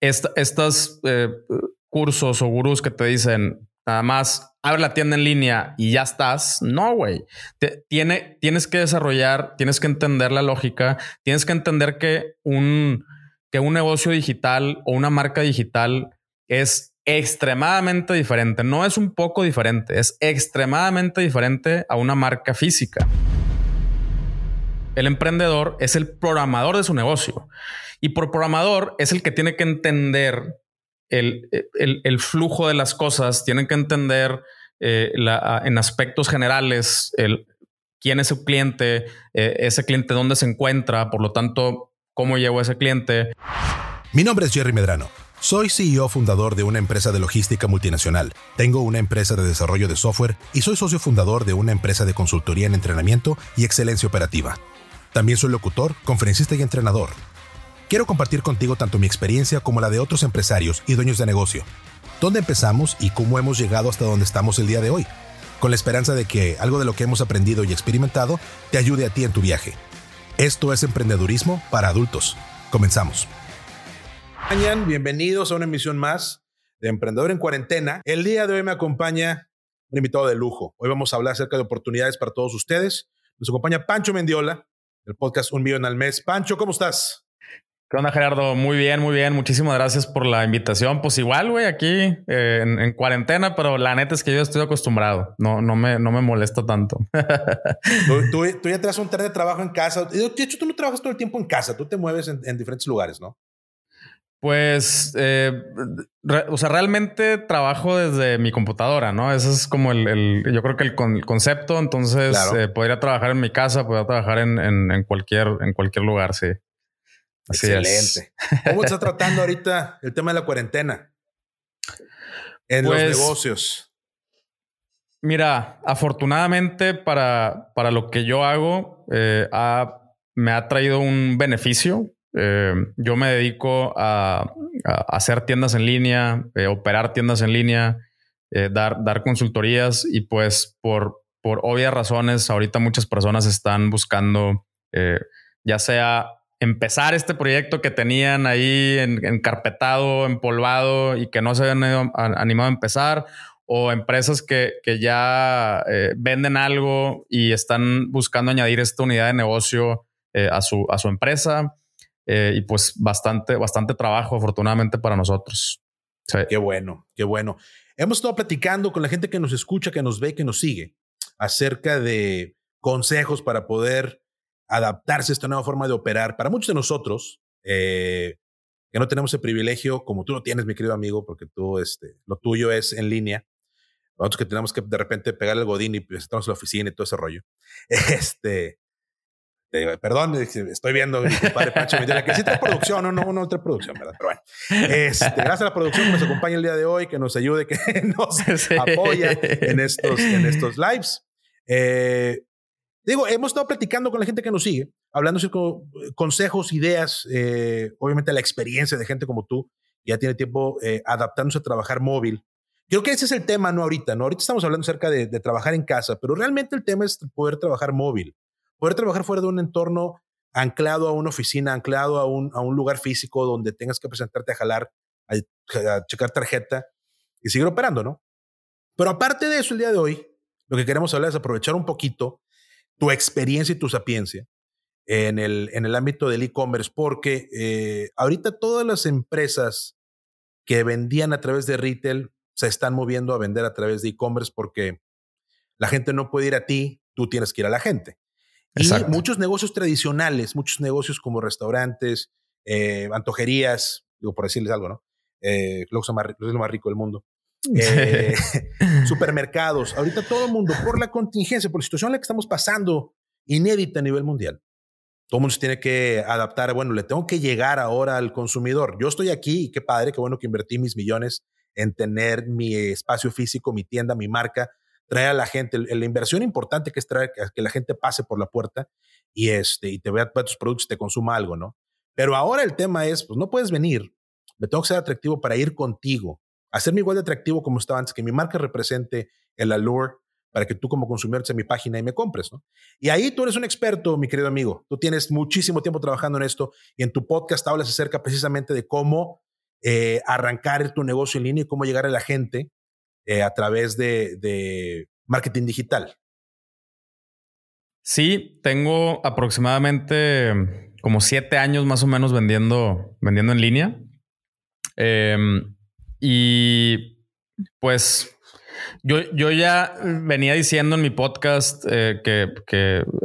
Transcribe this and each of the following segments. estas cursos o gurús que te dicen nada más abre la tienda en línea y ya estás. No, güey. Tienes que desarrollar, tienes que entender la lógica, tienes que entender que un negocio digital o una marca digital es extremadamente diferente. No es un poco diferente, es extremadamente diferente a una marca física. El emprendedor es el programador de su negocio y por programador es el que tiene que entender el flujo de las cosas, tienen que entender en aspectos generales quién es su cliente, ese cliente dónde se encuentra, por lo tanto, cómo llevo a ese cliente. Mi nombre es Jerry Medrano. Soy CEO fundador de una empresa de logística multinacional. Tengo una empresa de desarrollo de software y soy socio fundador de una empresa de consultoría en entrenamiento y excelencia operativa. También soy locutor, conferencista y entrenador. Quiero compartir contigo tanto mi experiencia como la de otros empresarios y dueños de negocio. ¿Dónde empezamos y cómo hemos llegado hasta donde estamos el día de hoy? Con la esperanza de que algo de lo que hemos aprendido y experimentado te ayude a ti en tu viaje. Esto es Emprendedurismo para Adultos. Comenzamos. Bienvenidos a una emisión más de Emprendedor en Cuarentena. El día de hoy me acompaña un invitado de lujo. Hoy vamos a hablar acerca de oportunidades para todos ustedes. Nos acompaña Pancho Mendiola, del podcast Un Millón al Mes. Pancho, ¿cómo estás? ¿Qué onda, Gerardo? Muy bien, muy bien. Muchísimas gracias por la invitación. Pues igual, güey, aquí en cuarentena, pero la neta es que yo estoy acostumbrado. No me molesta tanto. Tú ya traes un tarde de trabajo en casa. De hecho, tú no trabajas todo el tiempo en casa. Tú te mueves en diferentes lugares, ¿no? Pues, realmente trabajo desde mi computadora, ¿no? Ese es como yo creo que el concepto. Entonces, claro. Podría trabajar en mi casa, podría trabajar en cualquier lugar, sí. Así excelente. Es. ¿Cómo está tratando ahorita el tema de la cuarentena en los negocios? Mira, afortunadamente para lo que yo hago, me ha traído un beneficio. Yo me dedico a hacer tiendas en línea, operar tiendas en línea, dar consultorías y pues por obvias razones, ahorita muchas personas están buscando ya sea empezar este proyecto que tenían ahí encarpetado, empolvado y que no se habían animado a empezar, o empresas que ya venden algo y están buscando añadir esta unidad de negocio a su empresa y pues bastante trabajo afortunadamente para nosotros. Sí. Qué bueno. Hemos estado platicando con la gente que nos escucha, que nos ve, que nos sigue acerca de consejos para poder adaptarse a esta nueva forma de operar. Para muchos de nosotros, que no tenemos el privilegio, como tú lo tienes, mi querido amigo, porque tú, lo tuyo es en línea. Nosotros que tenemos que de repente pegar el godín y estamos en la oficina y todo ese rollo. Perdón, estoy viendo mi compadre Pancho Mendiola, que sí trae producción, no trae producción, ¿verdad? Pero bueno, gracias a la producción que nos acompaña el día de hoy, que nos ayude, que nos apoya en estos lives. Digo, hemos estado platicando con la gente que nos sigue, hablando de consejos, ideas, obviamente la experiencia de gente como tú, que ya tiene tiempo adaptándose a trabajar móvil. Creo que ese es el tema, no ahorita, ¿no? Ahorita estamos hablando acerca de trabajar en casa, pero realmente el tema es poder trabajar móvil, poder trabajar fuera de un entorno anclado a una oficina, anclado a un lugar físico donde tengas que presentarte a jalar, a checar tarjeta y seguir operando, ¿no? Pero aparte de eso, el día de hoy, lo que queremos hablar es aprovechar un poquito tu experiencia y tu sapiencia en el ámbito del e-commerce, porque ahorita todas las empresas que vendían a través de retail se están moviendo a vender a través de e-commerce porque la gente no puede ir a ti, tú tienes que ir a la gente. Exacto. Y muchos negocios tradicionales, muchos negocios como restaurantes, antojerías, digo, por decirles algo, ¿no? Lo que es lo más rico del mundo. Supermercados, ahorita todo el mundo por la contingencia, por la situación en la que estamos pasando inédita a nivel mundial, todo el mundo se tiene que adaptar. Bueno, le tengo que llegar ahora al consumidor. Yo estoy aquí y qué padre, qué bueno que invertí mis millones en tener mi espacio físico, mi tienda, mi marca, traer a la gente, la inversión importante que es traer que la gente pase por la puerta y te vea tus productos y te consuma algo, ¿no? Pero ahora el tema es, pues no puedes venir, me tengo que ser atractivo para ir contigo, hacerme igual de atractivo como estaba antes, que mi marca represente el allure para que tú como consumidor estés en mi página y me compres, ¿no? Y ahí tú eres un experto, mi querido amigo. Tú tienes muchísimo tiempo trabajando en esto y en tu podcast hablas acerca precisamente de cómo arrancar tu negocio en línea y cómo llegar a la gente a través de marketing digital. Sí, tengo aproximadamente como 7 años más o menos vendiendo en línea. Y pues yo ya venía diciendo en mi podcast que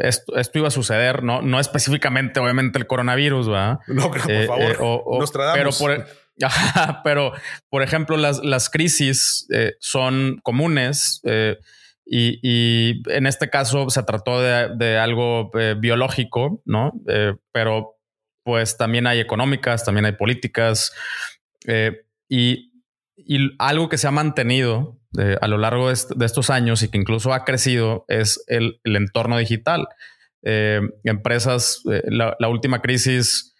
esto iba a suceder, no específicamente obviamente el coronavirus, ¿verdad? No, por favor, Nostradamus. Pero por ejemplo las crisis son comunes y en este caso se trató de algo biológico, ¿no? Pero pues también hay económicas, también hay políticas y algo que se ha mantenido a lo largo de estos años y que incluso ha crecido es el entorno digital. Empresas, la última crisis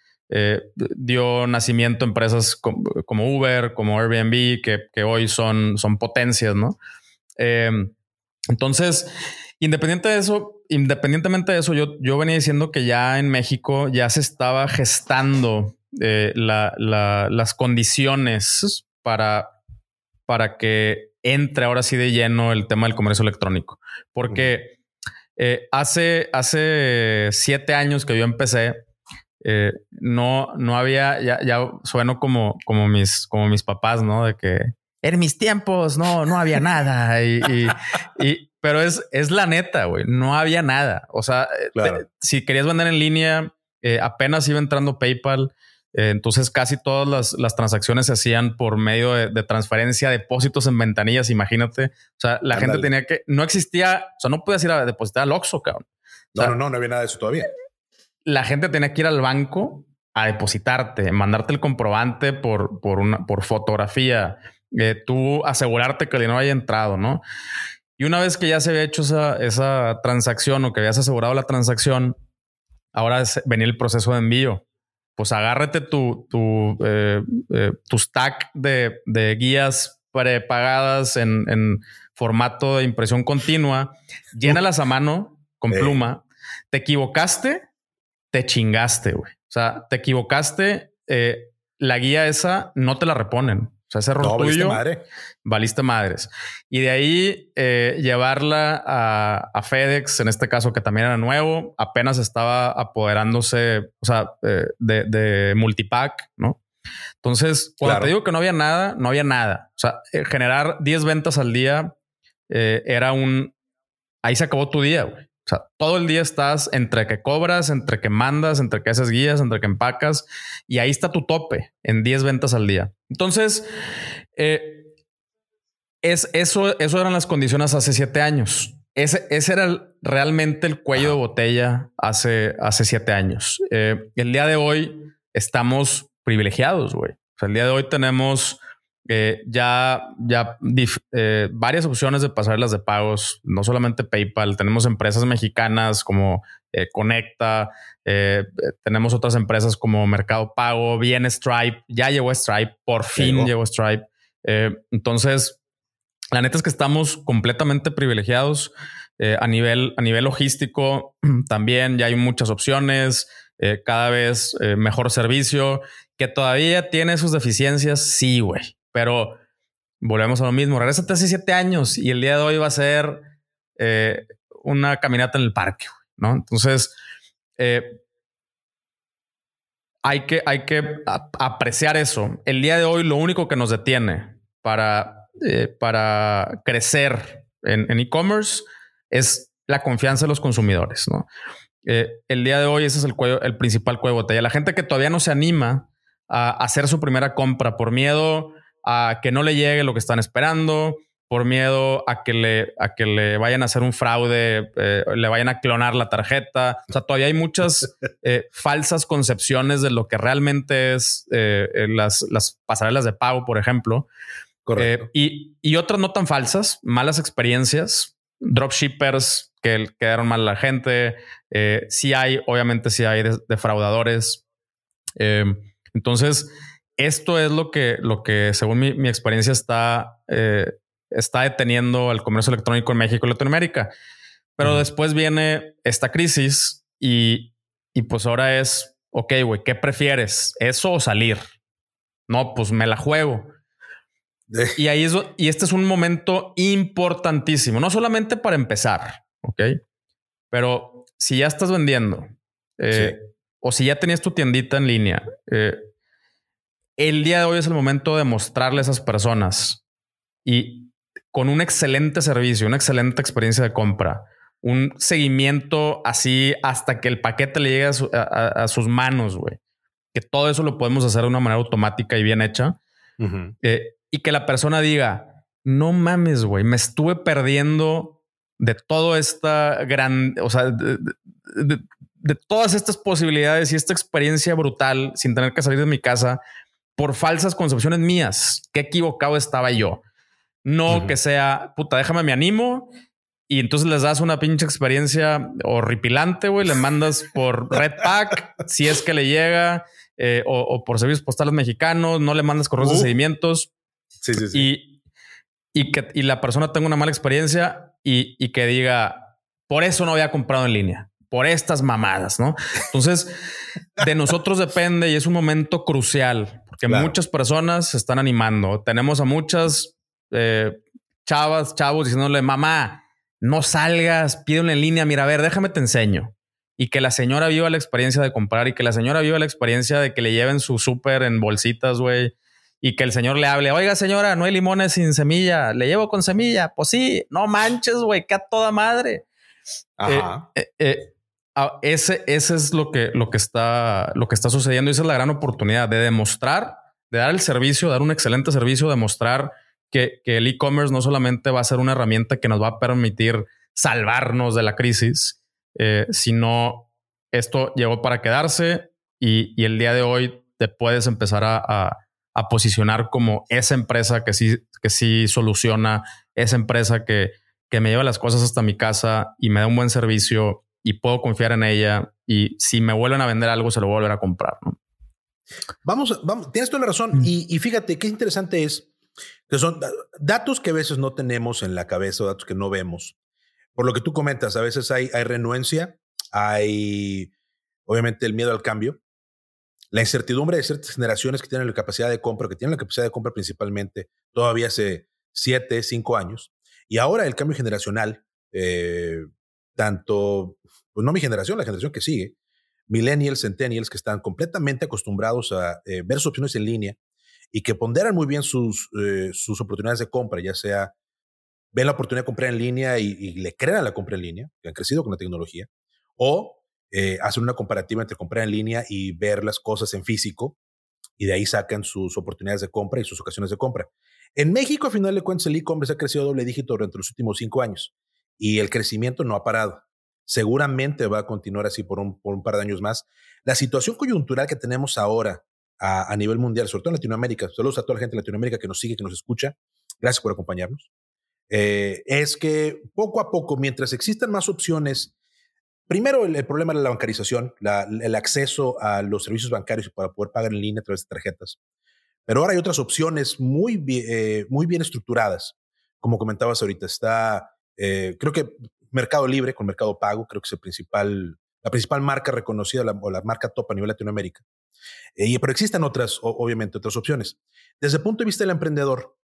dio nacimiento a empresas como Uber, como Airbnb, que hoy son potencias, ¿no? Entonces, independientemente de eso, yo venía diciendo que ya en México ya se estaba gestando las condiciones para que entre ahora sí de lleno el tema del comercio electrónico. Porque hace 7 años que yo empecé, no había, ya sueno como mis papás, ¿no? De que en mis tiempos no había nada. Pero es la neta, güey. No había nada. O sea, claro. Si querías vender en línea, apenas iba entrando PayPal. Entonces casi todas las transacciones se hacían por medio de transferencia, depósitos en ventanillas, imagínate. O sea, la gente tenía que... No existía... O sea, no podías ir a depositar al Oxxo, cabrón. O sea, no había nada de eso todavía. La gente tenía que ir al banco a depositarte, mandarte el comprobante por fotografía, tú asegurarte que el dinero haya entrado, ¿no? Y una vez que ya se había hecho esa transacción o que habías asegurado la transacción, ahora venía el proceso de envío. Pues agárrate tu stack de guías prepagadas en formato de impresión continua, llénalas a mano con pluma. Te equivocaste, te chingaste, güey. O sea, te equivocaste, la guía esa no te la reponen. O sea, ese error tuyo, valiste madres. Y de ahí llevarla a FedEx, en este caso que también era nuevo, apenas estaba apoderándose, o sea, de Multipack, ¿no? Entonces, cuando te digo que no había nada. O sea, generar 10 ventas al día era ahí se acabó tu día, güey. O sea, todo el día estás entre que cobras, entre que mandas, entre que haces guías, entre que empacas, y ahí está tu tope en 10 ventas al día. Entonces, eso eran las condiciones hace 7 años. Ese era realmente el cuello de botella hace 7 años. El día de hoy estamos privilegiados, güey. O sea, el día de hoy tenemos... varias opciones de pasarelas de pagos, no solamente PayPal, tenemos empresas mexicanas como Conecta, tenemos otras empresas como Mercado Pago, viene Stripe, ya llegó Stripe, por fin llegó Stripe. Entonces, la neta es que estamos completamente privilegiados a nivel logístico, también ya hay muchas opciones, cada vez mejor servicio, que todavía tiene sus deficiencias, sí, güey. Pero volvemos a lo mismo. Regrésate hace 7 años y el día de hoy va a ser una caminata en el parque, ¿no? Entonces, hay que apreciar eso. El día de hoy lo único que nos detiene para crecer en e-commerce es la confianza de los consumidores, ¿no? El día de hoy ese es el principal cuello de botella. La gente que todavía no se anima a hacer su primera compra por miedo a que no le llegue lo que están esperando, por miedo a que le vayan a hacer un fraude, le vayan a clonar la tarjeta. O sea, todavía hay muchas falsas concepciones de lo que realmente es las pasarelas de pago, por ejemplo. Correcto. Y otras no tan falsas, malas experiencias, dropshippers que quedaron mal a la gente. Sí hay defraudadores. Entonces, esto es lo que según mi experiencia está deteniendo al comercio electrónico en México y Latinoamérica. Pero después viene esta crisis y pues ahora es, ok, güey, ¿qué prefieres? ¿Eso o salir? No, pues me la juego. Y ahí es, y este es un momento importantísimo, no solamente para empezar, ¿ok? Pero si ya estás vendiendo o si ya tenías tu tiendita en línea, el día de hoy es el momento de mostrarle a esas personas y con un excelente servicio, una excelente experiencia de compra, un seguimiento así hasta que el paquete le llegue a sus manos, güey. Que todo eso lo podemos hacer de una manera automática y bien hecha. Uh-huh. Y que la persona diga, no mames, güey, me estuve perdiendo de todo esta gran, o sea, de todas estas posibilidades y esta experiencia brutal sin tener que salir de mi casa por falsas concepciones mías. Qué equivocado estaba yo. No uh-huh. que sea, puta, déjame, me animo. Y entonces les das una pinche experiencia horripilante, güey. Le mandas por Red Pack, si es que le llega, o por servicios postales mexicanos. No le mandas correos de seguimientos. Sí, sí, sí. Y que la persona tenga una mala experiencia y que diga, por eso no había comprado en línea, por estas mamadas, ¿no? Entonces, de nosotros depende y es un momento crucial porque muchas personas se están animando. Tenemos a muchas chavos diciéndole, mamá, no salgas, pídele en línea, mira, a ver, déjame te enseño. Y que la señora viva la experiencia de comprar y que la señora viva la experiencia de que le lleven su súper en bolsitas, güey. Y que el señor le hable, oiga señora, no hay limones sin semilla, le llevo con semilla. Pues sí, no manches, güey, que a toda madre. Ajá. Ese es lo que está sucediendo. Esa es la gran oportunidad de demostrar, de dar el servicio, dar un excelente servicio, demostrar que el e-commerce no solamente va a ser una herramienta que nos va a permitir salvarnos de la crisis, sino esto llegó para quedarse y el día de hoy te puedes empezar a posicionar como esa empresa que sí soluciona, esa empresa que me lleva las cosas hasta mi casa y me da un buen servicio y puedo confiar en ella. Y si me vuelven a vender algo, se lo voy a volver a comprar, ¿no? Vamos, tienes toda la razón. Y fíjate qué interesante es que son datos que a veces no tenemos en la cabeza, datos que no vemos. Por lo que tú comentas, a veces hay renuencia, hay obviamente el miedo al cambio. La incertidumbre de ciertas generaciones que tienen la capacidad de compra, principalmente todavía hace 7-5 años. Y ahora el cambio generacional, tanto, pues no mi generación, la generación que sigue, millennials, centennials, que están completamente acostumbrados a ver sus opciones en línea y que ponderan muy bien sus oportunidades de compra, ya sea ven la oportunidad de comprar en línea y le crean a la compra en línea, que han crecido con la tecnología, o hacen una comparativa entre comprar en línea y ver las cosas en físico y de ahí sacan sus oportunidades de compra y sus ocasiones de compra. En México, a final de cuentas, el e-commerce ha crecido doble dígito durante los últimos 5 años y el crecimiento no ha parado. Seguramente va a continuar así por un par de años más. La situación coyuntural que tenemos ahora a nivel mundial, sobre todo en Latinoamérica, saludos a toda la gente de Latinoamérica que nos sigue, que nos escucha, gracias por acompañarnos, es que poco a poco, mientras existan más opciones. Primero, el problema de la bancarización, el acceso a los servicios bancarios para poder pagar en línea a través de tarjetas. Pero ahora hay otras opciones muy bien estructuradas. Como comentabas ahorita, está, creo que Mercado Libre con Mercado Pago, creo que es la principal marca reconocida o la marca top a nivel Latinoamérica. Pero existen obviamente otras opciones. Desde el punto de vista del emprendedor,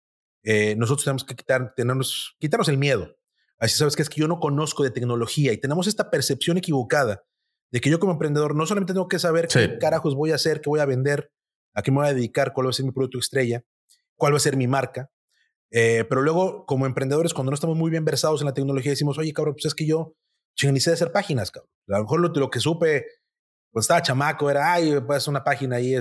nosotros tenemos que quitarnos el miedo. Así sabes que es que yo no conozco de tecnología y tenemos esta percepción equivocada de que yo como emprendedor no solamente tengo que saber qué carajos voy a hacer, qué voy a vender, a qué me voy a dedicar, cuál va a ser mi producto estrella, cuál va a ser mi marca. Pero luego como emprendedores, cuando no estamos muy bien versados en la tecnología, decimos, oye, cabrón, pues es que yo chinganicé de hacer páginas, cabrón. A lo mejor lo que supe cuando estaba chamaco era, pues una página ahí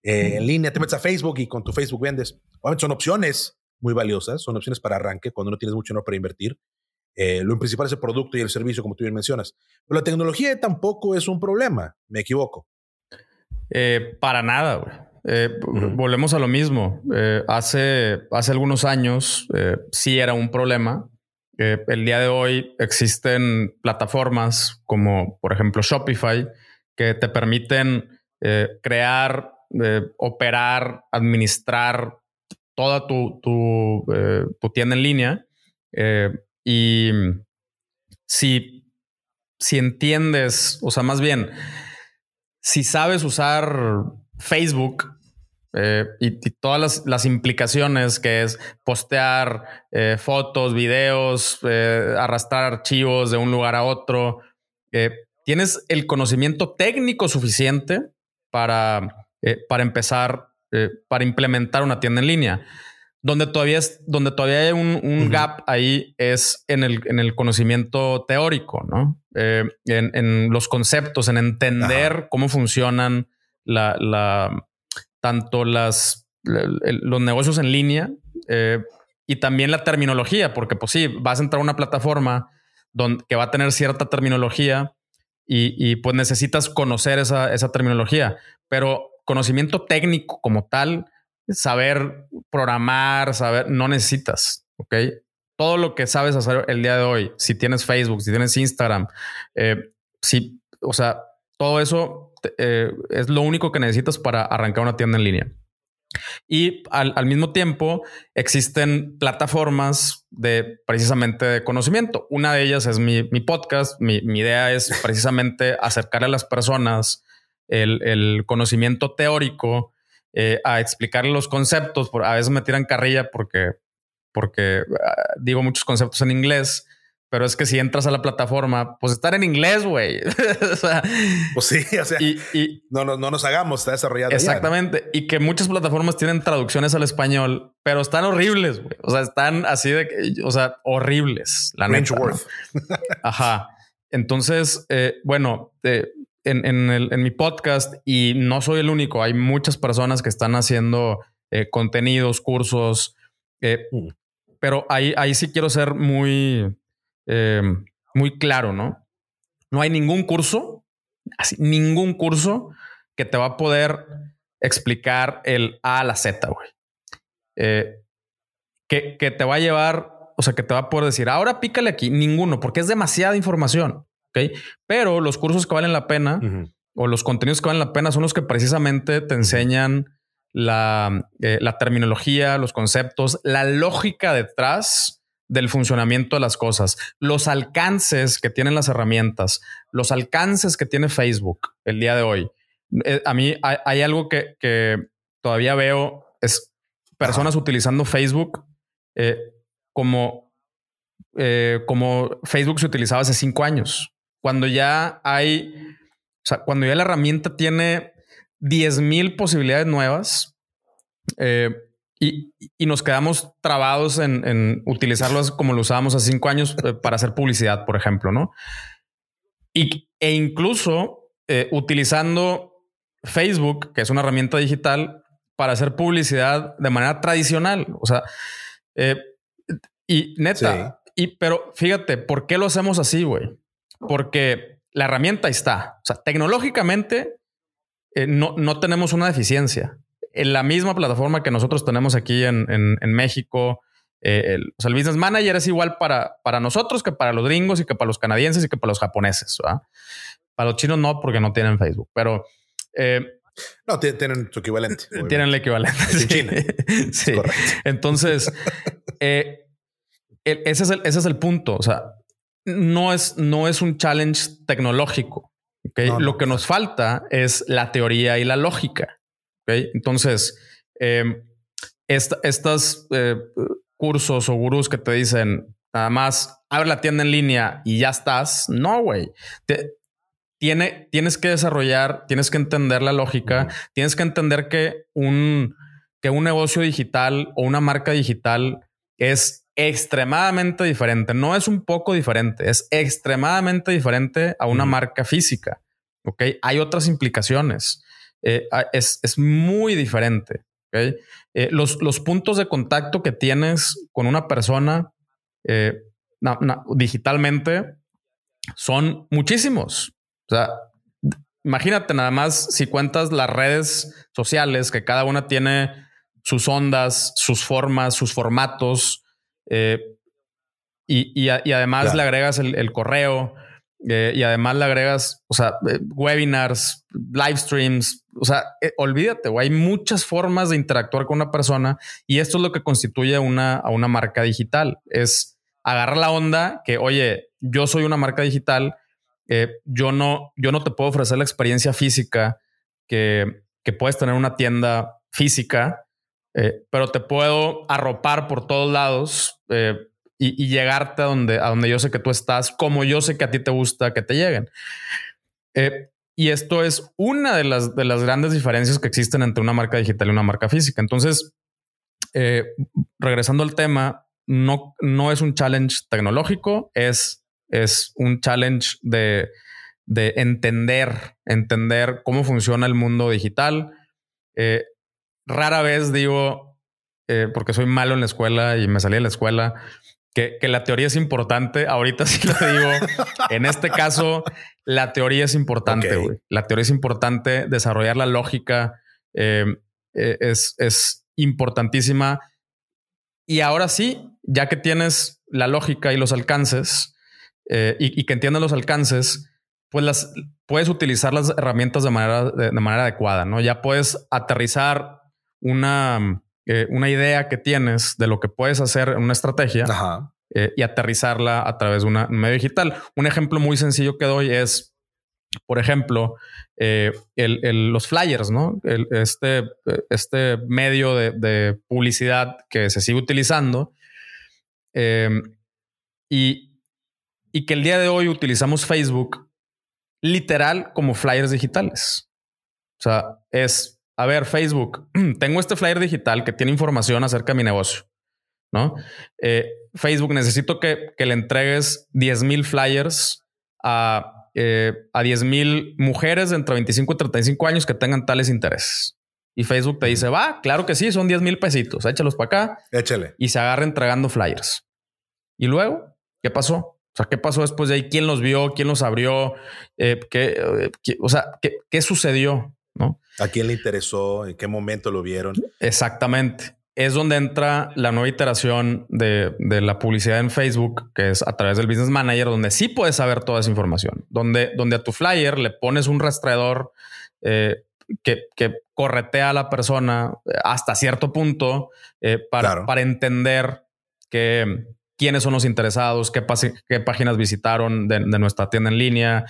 en línea, te metes a Facebook y con tu Facebook vendes. Obviamente son opciones muy valiosas, son opciones para arranque cuando no tienes mucho dinero para invertir. Lo principal es el producto y el servicio, como tú bien mencionas. Pero la tecnología tampoco es un problema, ¿me equivoco? Para nada, güey. Volvemos a lo mismo. Hace algunos años sí era un problema. El día de hoy existen plataformas como, por ejemplo, Shopify, que te permiten crear, operar, administrar toda tu tienda en línea, y si entiendes, o sea, más bien, si sabes usar Facebook, Y todas las implicaciones que es postear fotos, videos, arrastrar archivos de un lugar a otro. ¿Tienes el conocimiento técnico suficiente para empezar, para implementar una tienda en línea? Donde todavía hay un uh-huh. gap ahí es en el conocimiento teórico, ¿no? En los conceptos, en entender uh-huh. cómo funcionan tanto los negocios en línea y también la terminología, porque pues sí, vas a entrar a una plataforma que va a tener cierta terminología y pues necesitas conocer esa terminología, pero conocimiento técnico como tal, saber programar, no necesitas, ¿ok? Todo lo que sabes hacer el día de hoy, si tienes Facebook, si tienes Instagram, todo eso es lo único que necesitas para arrancar una tienda en línea. Y al mismo tiempo existen plataformas precisamente de conocimiento. Una de ellas es mi podcast. Mi idea es precisamente acercarle a las personas el conocimiento teórico, a explicarle los conceptos. A veces me tiran carrilla porque digo muchos conceptos en inglés. Pero es que si entras a la plataforma, pues estar en inglés, güey. Pues sí, no nos hagamos, está desarrollado. Exactamente. Ya, ¿no? Y que muchas plataformas tienen traducciones al español, pero están horribles, güey. O sea, están así horribles. La neta, ¿no? Ajá. Entonces, en mi podcast, y no soy el único, hay muchas personas que están haciendo contenidos, cursos, pero ahí sí quiero ser muy claro, ¿no? No hay ningún curso que te va a poder explicar el A a la Z, güey. Que te va a llevar, o sea, que te va a poder decir, ahora pícale aquí. Ninguno, porque es demasiada información, ¿ok? Pero los cursos que valen la pena uh-huh. o los contenidos que valen la pena son los que precisamente te enseñan la terminología, los conceptos, la lógica detrás del funcionamiento de las cosas, los alcances que tienen las herramientas, los alcances que tiene Facebook el día de hoy. A mí hay algo que todavía veo, es personas Ajá. utilizando Facebook como Facebook se utilizaba hace 5 años. Cuando ya la herramienta tiene 10,000 posibilidades nuevas, y nos quedamos trabados en utilizarlos como lo usábamos hace 5 años para hacer publicidad, por ejemplo, ¿no? E incluso utilizando Facebook, que es una herramienta digital, para hacer publicidad de manera tradicional. O sea, y neta, sí. Pero fíjate, ¿por qué lo hacemos así, güey? Porque la herramienta está. O sea, tecnológicamente no tenemos una deficiencia. En la misma plataforma que nosotros tenemos aquí en México, el business manager es igual para nosotros que para los gringos y que para los canadienses y que para los japoneses, ¿verdad? Para los chinos no, porque no tienen Facebook, pero... no, tienen su equivalente. Tienen el equivalente. Es en China. Sí. Correcto. Entonces, ese es el punto. O sea, no es un challenge tecnológico, ¿okay? No, lo que nos falta es la teoría y la lógica. Okay. Entonces, estas cursos o gurús que te dicen nada más abre la tienda en línea y ya estás. No, güey. Tienes que desarrollar, tienes que entender la lógica, uh-huh. tienes que entender que un negocio digital o una marca digital es extremadamente diferente. No es un poco diferente, es extremadamente diferente a una uh-huh. marca física. Okay. Hay otras implicaciones. Es muy diferente, ¿okay? Los puntos de contacto que tienes con una persona digitalmente son muchísimos. O sea, imagínate nada más si cuentas las redes sociales, que cada una tiene sus ondas, sus formas, sus formatos, y además claro. le agregas el correo. Y además le agregas, o sea, webinars, live streams. O sea, olvídate, güey. Hay muchas formas de interactuar con una persona y esto es lo que constituye a una marca digital. Es agarrar la onda que, oye, yo soy una marca digital. Yo no te puedo ofrecer la experiencia física que puedes tener una tienda física, pero te puedo arropar por todos lados y llegarte a donde yo sé que tú estás, como yo sé que a ti te gusta que te lleguen. Y esto es una de las grandes diferencias que existen entre una marca digital y una marca física. Entonces, regresando al tema, no es un challenge tecnológico, es un challenge de entender cómo funciona el mundo digital. Rara vez digo, porque soy malo en la escuela y me salí de la escuela, que la teoría es importante. Ahorita sí lo digo. En este caso, la teoría es importante. Okay. Wey. La teoría es importante. Desarrollar la lógica es importantísima. Y ahora sí, ya que tienes la lógica y los alcances, y que entiendas los alcances, pues puedes utilizar las herramientas de manera adecuada, ¿no? Ya puedes aterrizar una idea que tienes de lo que puedes hacer en una estrategia. Ajá. Y aterrizarla a través de un medio digital. Un ejemplo muy sencillo que doy es, por ejemplo, los flyers, ¿no? Este medio de publicidad que se sigue utilizando, y que el día de hoy utilizamos Facebook literal como flyers digitales. O sea, es, a ver, Facebook, tengo este flyer digital que tiene información acerca de mi negocio, ¿no? Facebook, necesito que le entregues 10,000 flyers a 10,000 mujeres de entre 25 y 35 años que tengan tales intereses. Y Facebook te dice, va, claro que sí, son 10,000 pesitos, échalos para acá. Échale. Y se agarra entregando flyers. Y luego, ¿qué pasó? O sea, ¿qué pasó después de ahí? ¿Quién los vio? ¿Quién los abrió? ¿Qué sucedió? ¿No? ¿A quién le interesó? ¿En qué momento lo vieron? Exactamente. Es donde entra la nueva iteración de la publicidad en Facebook, que es a través del Business Manager, donde sí puedes saber toda esa información. Donde a tu flyer le pones un rastreador que corretea a la persona hasta cierto punto para entender que... quiénes son los interesados, qué páginas visitaron de nuestra tienda en línea.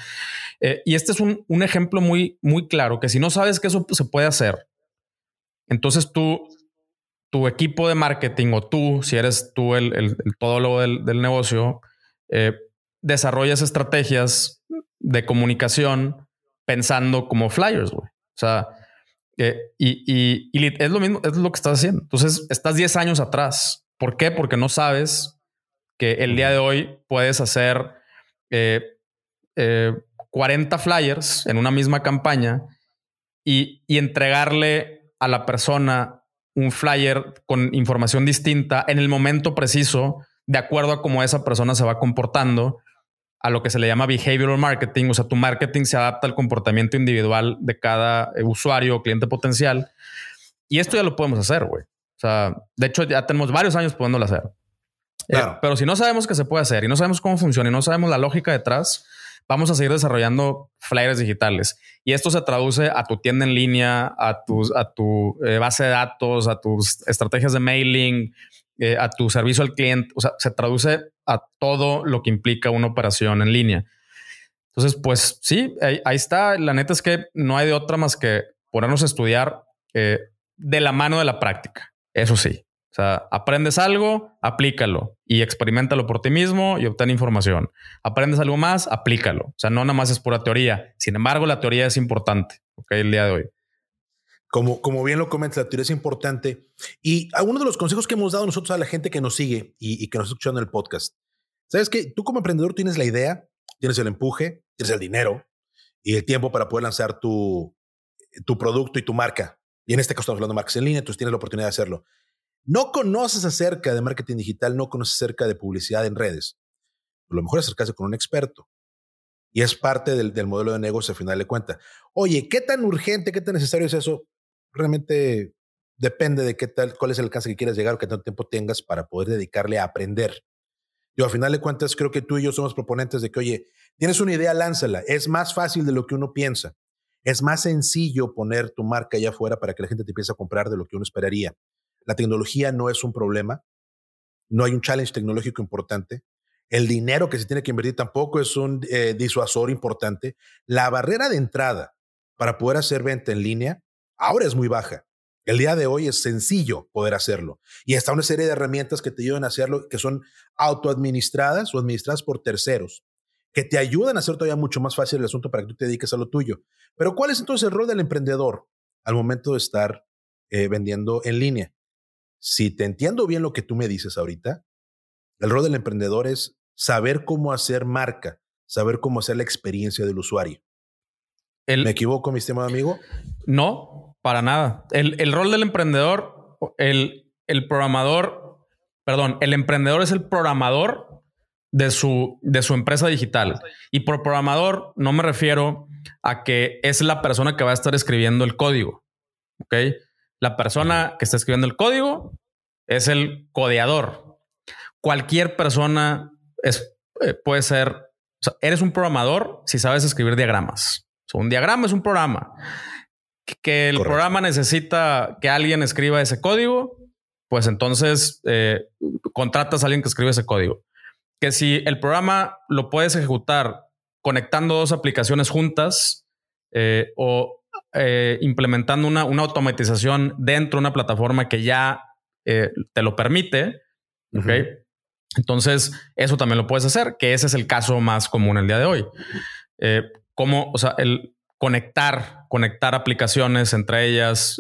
Y este es un ejemplo muy, muy claro que si no sabes que eso se puede hacer, entonces tu equipo de marketing o tú, si eres tú el todólogo del negocio, desarrollas estrategias de comunicación pensando como flyers, güey. O sea, y es lo mismo, es lo que estás haciendo. Entonces estás 10 años atrás. ¿Por qué? Porque no sabes que el día de hoy puedes hacer 40 flyers en una misma campaña y entregarle a la persona un flyer con información distinta en el momento preciso, de acuerdo a cómo esa persona se va comportando, a lo que se le llama behavioral marketing. O sea, tu marketing se adapta al comportamiento individual de cada usuario o cliente potencial. Y esto ya lo podemos hacer, güey. O sea, de hecho ya tenemos varios años pudiéndolo hacer. Claro. Pero si no sabemos que se puede hacer y no sabemos cómo funciona y no sabemos la lógica detrás, vamos a seguir desarrollando flyers digitales. Y esto se traduce a tu tienda en línea, a tu base de datos, a tus estrategias de mailing, a tu servicio al cliente. O sea, se traduce a todo lo que implica una operación en línea. Entonces, pues sí, ahí está. La neta es que no hay de otra más que ponernos a estudiar de la mano de la práctica. Eso sí. O sea, aprendes algo, aplícalo y experimentalo por ti mismo y obtén información. Aprendes algo más, aplícalo. O sea, no nada más es pura teoría. Sin embargo, la teoría es importante, ¿ok? El día de hoy. Como bien lo comentas, la teoría es importante. Y uno de los consejos que hemos dado nosotros a la gente que nos sigue y que nos está escuchando en el podcast. Sabes que tú como emprendedor tienes la idea, tienes el empuje, tienes el dinero y el tiempo para poder lanzar tu producto y tu marca. Y en este caso estamos hablando de marcas en línea, entonces tienes la oportunidad de hacerlo. No conoces acerca de marketing digital, no conoces acerca de publicidad en redes. A lo mejor acercarse con un experto. Y es parte del modelo de negocio al final de cuentas. Oye, ¿qué tan urgente, qué tan necesario es eso? Realmente depende de qué tal, cuál es el alcance que quieras llegar o qué tanto tiempo tengas para poder dedicarle a aprender. Yo al final de cuentas creo que tú y yo somos proponentes de que, oye, tienes una idea, lánzala. Es más fácil de lo que uno piensa. Es más sencillo poner tu marca allá afuera para que la gente te empiece a comprar de lo que uno esperaría. La tecnología no es un problema. No hay un challenge tecnológico importante. El dinero que se tiene que invertir tampoco es un disuasor importante. La barrera de entrada para poder hacer venta en línea ahora es muy baja. El día de hoy es sencillo poder hacerlo y está una serie de herramientas que te ayudan a hacerlo, que son autoadministradas o administradas por terceros, que te ayudan a hacer todavía mucho más fácil el asunto para que tú te dediques a lo tuyo. Pero ¿cuál es entonces el rol del emprendedor al momento de estar vendiendo en línea? Si te entiendo bien lo que tú me dices ahorita, el rol del emprendedor es saber cómo hacer marca, saber cómo hacer la experiencia del usuario. ¿Me equivoco, mi estimado amigo? No. Para nada. El rol del emprendedor, el emprendedor es el programador de su empresa digital. Y por programador no me refiero a que es la persona que va a estar escribiendo el código. ¿Okay? La persona que está escribiendo el código es el codeador. Cualquier persona puede ser... O sea, eres un programador si sabes escribir diagramas. O sea, un diagrama es un programa. Que el Correcto. Programa necesita que alguien escriba ese código, pues entonces contratas a alguien que escribe ese código. Que si el programa lo puedes ejecutar conectando dos aplicaciones juntas o implementando una automatización dentro de una plataforma que ya te lo permite, uh-huh. ¿Okay? Entonces eso también lo puedes hacer, que ese es el caso más común el día de hoy. Conectar aplicaciones entre ellas,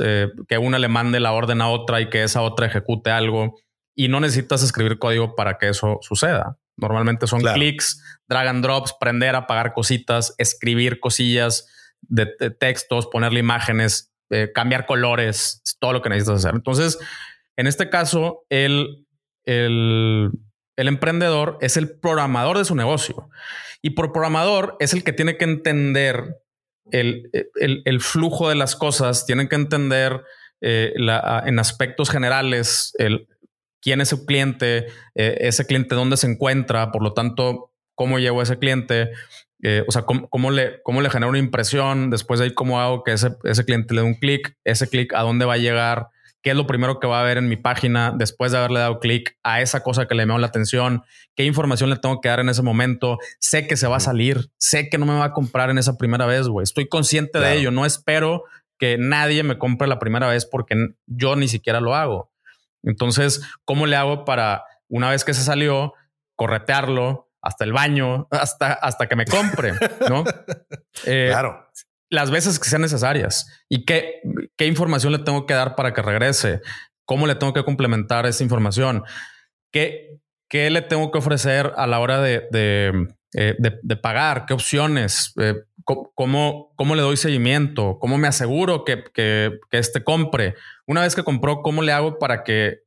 que una le mande la orden a otra y que esa otra ejecute algo, y no necesitas escribir código para que eso suceda. Normalmente son clics, drag and drops, prender, apagar cositas, escribir cosillas de textos, ponerle imágenes, cambiar colores, es todo lo que necesitas hacer. Entonces, en este caso, el emprendedor es el programador de su negocio, y por programador es el que tiene que entender el flujo de las cosas, tienen que entender en aspectos generales quién es su cliente, ese cliente dónde se encuentra, por lo tanto, cómo llevo a ese cliente, cómo le genero una impresión, después de ahí cómo hago que ese cliente le dé un clic, ese clic a dónde va a llegar, qué es lo primero que va a ver en mi página después de haberle dado clic a esa cosa que le llamó la atención, qué información le tengo que dar en ese momento. Sé que se va a salir, sé que no me va a comprar en esa primera vez, güey. Estoy consciente de ello. No espero que nadie me compre la primera vez porque yo ni siquiera lo hago. Entonces, ¿cómo le hago para una vez que se salió, corretearlo hasta el baño, hasta que me compre? ¿No? Claro. Las veces que sean necesarias y qué información le tengo que dar para que regrese, cómo le tengo que complementar esa información, qué le tengo que ofrecer a la hora de pagar, qué opciones, cómo le doy seguimiento, cómo me aseguro que este compre. Una vez que compró, cómo le hago para que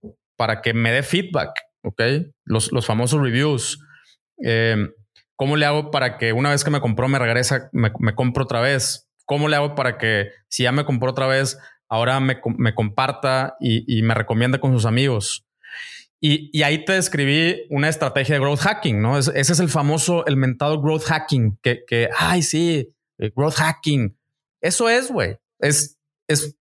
me dé feedback, ¿ok? Los famosos reviews. ¿Cómo le hago para que una vez que me compró me regresa, me compro otra vez? ¿Cómo le hago para que si ya me compró otra vez, ahora me comparta y me recomienda con sus amigos? Y ahí te describí una estrategia de growth hacking, ¿no? Ese es el famoso, el mentado growth hacking, growth hacking. Eso es, güey. Es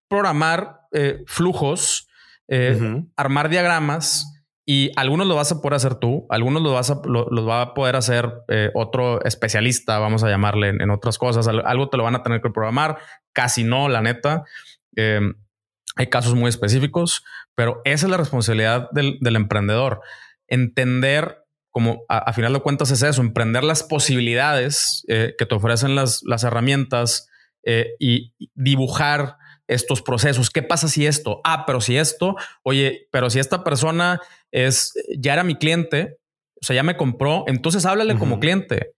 programar flujos, uh-huh. armar diagramas. Y algunos lo vas a poder hacer tú, algunos los va a poder hacer otro especialista, vamos a llamarle en otras cosas. Algo te lo van a tener que programar, casi no, la neta. Hay casos muy específicos, pero esa es la responsabilidad del emprendedor. Entender, como a final de cuentas es eso, emprender las posibilidades que te ofrecen las herramientas y dibujar estos procesos. ¿Qué pasa si esto? Pero si esto, oye, pero si esta persona ya era mi cliente, o sea, ya me compró, entonces háblale uh-huh. como cliente.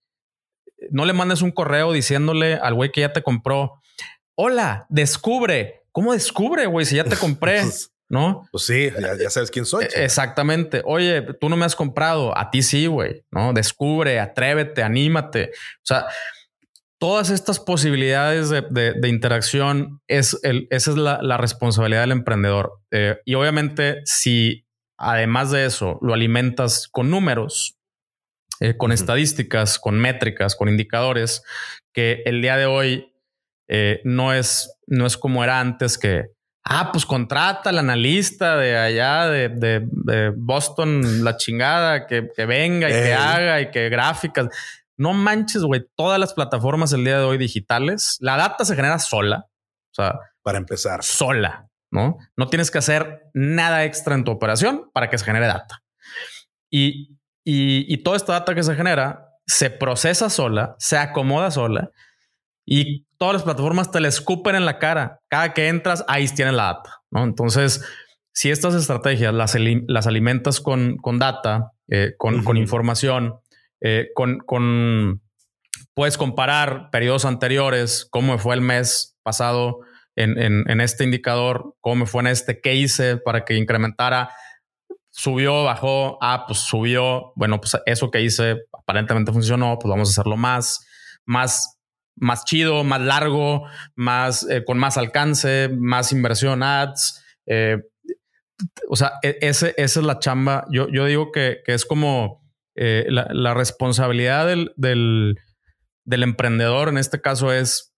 No le mandes un correo diciéndole al güey que ya te compró, hola, descubre. ¿Cómo descubre, güey? Si ya te compré, ¿no? Pues sí, ya sabes quién soy. Chica. Exactamente. Oye, tú no me has comprado. A ti sí, güey, ¿no? Descubre, atrévete, anímate. O sea, todas estas posibilidades de interacción esa es la responsabilidad del emprendedor. Y obviamente, si además de eso lo alimentas con números, con estadísticas, con métricas, con indicadores, que el día de hoy no es como era antes que, pues contrata al analista de allá de Boston, la chingada, que venga y que haga y que gráficas. No manches, güey. Todas las plataformas el día de hoy digitales, la data se genera sola. O sea, para empezar, sola. ¿no? No tienes que hacer nada extra en tu operación para que se genere data. Y toda esta data que se genera se procesa sola, se acomoda sola y todas las plataformas te la escupen en la cara. Cada que entras, ahí tienes la data, ¿no? Entonces, si estas estrategias las alimentas con data, con información, puedes comparar periodos anteriores, cómo fue el mes pasado en este indicador, cómo fue en este, qué hice para que incrementara, subió, bajó, pues subió, bueno, pues eso que hice aparentemente funcionó, pues vamos a hacerlo más chido, más largo, con más alcance, más inversión, ads, o sea, esa es la chamba. Yo digo que es como la responsabilidad del emprendedor en este caso es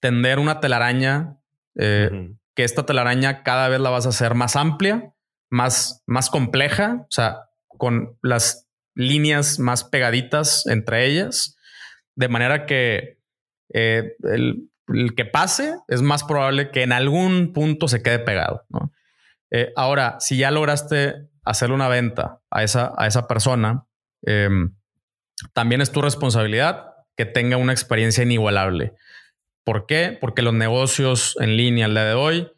tender una telaraña, que esta telaraña cada vez la vas a hacer más amplia, más compleja, o sea, con las líneas más pegaditas entre ellas, de manera que el que pase es más probable que en algún punto se quede pegado, ¿no? Ahora, si ya lograste hacerle una venta a esa persona, también es tu responsabilidad que tenga una experiencia inigualable. ¿Por qué? Porque los negocios en línea al día de hoy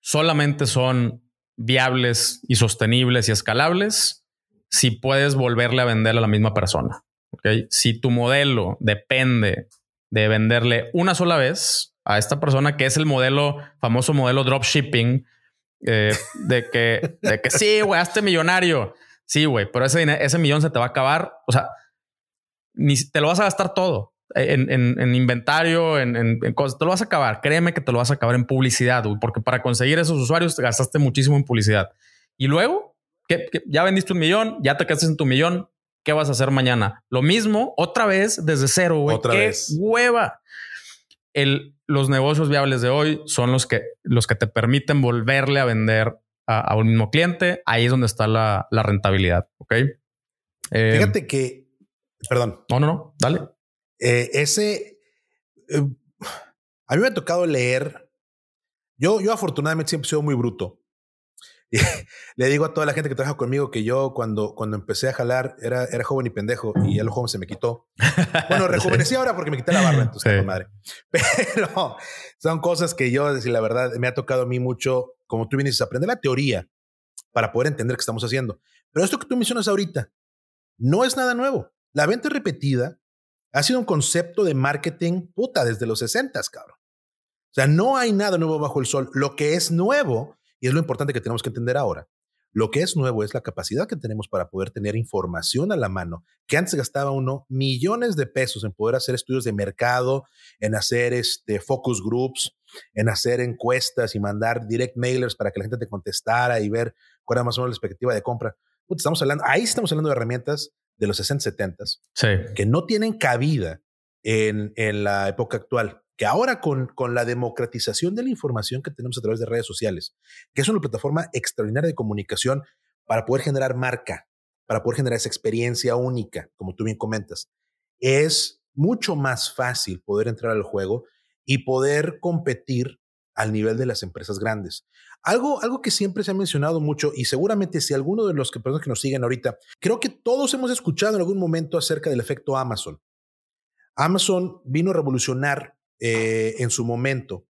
solamente son viables y sostenibles y escalables si puedes volverle a vender a la misma persona, ¿okay? Si tu modelo depende de venderle una sola vez a esta persona, que es el famoso modelo dropshipping, de que sí, güey, hazte millonario. Sí, güey, pero ese millón se te va a acabar. O sea, ni te lo vas a gastar todo en inventario, en cosas. Te lo vas a acabar. Créeme que te lo vas a acabar en publicidad, güey, porque para conseguir esos usuarios te gastaste muchísimo en publicidad. Y luego, que ya vendiste 1 millón, ya te quedaste en tu millón. ¿Qué vas a hacer mañana? Lo mismo, otra vez, desde cero, güey. ¡Qué hueva! Los negocios viables de hoy son los que te permiten volverle a vender a un mismo cliente. Ahí es donde está la rentabilidad. Ok. Fíjate que, perdón. No, dale. A mí me ha tocado leer. Yo afortunadamente siempre he sido muy bruto. Le digo a toda la gente que trabaja conmigo que yo cuando empecé a jalar era joven y pendejo, y ya lo joven se me quitó. Bueno, rejuvenecí ahora porque me quité la barba, entonces sí. Madre. Pero son cosas que yo, decir la verdad, me ha tocado a mí mucho, como tú bien dices, aprender la teoría para poder entender qué estamos haciendo. Pero esto que tú mencionas ahorita no es nada nuevo. La venta repetida ha sido un concepto de marketing desde los 60s, cabrón. O sea, no hay nada nuevo bajo el sol. Lo que es nuevo, y es lo importante que tenemos que entender ahora, lo que es nuevo es la capacidad que tenemos para poder tener información a la mano, que antes gastaba uno millones de pesos en poder hacer estudios de mercado, en hacer focus groups, en hacer encuestas y mandar direct mailers para que la gente te contestara y ver cuál era más o menos la expectativa de compra. Ahí estamos hablando de herramientas de los 60, 70s, sí, que no tienen cabida en la época actual. Que ahora con la democratización de la información que tenemos a través de redes sociales, que es una plataforma extraordinaria de comunicación para poder generar marca, para poder generar esa experiencia única, como tú bien comentas, es mucho más fácil poder entrar al juego y poder competir al nivel de las empresas grandes. Algo que siempre se ha mencionado mucho, y seguramente si alguno de los personas que nos siguen ahorita, creo que todos hemos escuchado en algún momento acerca del efecto Amazon. Amazon vino a revolucionar en su momento,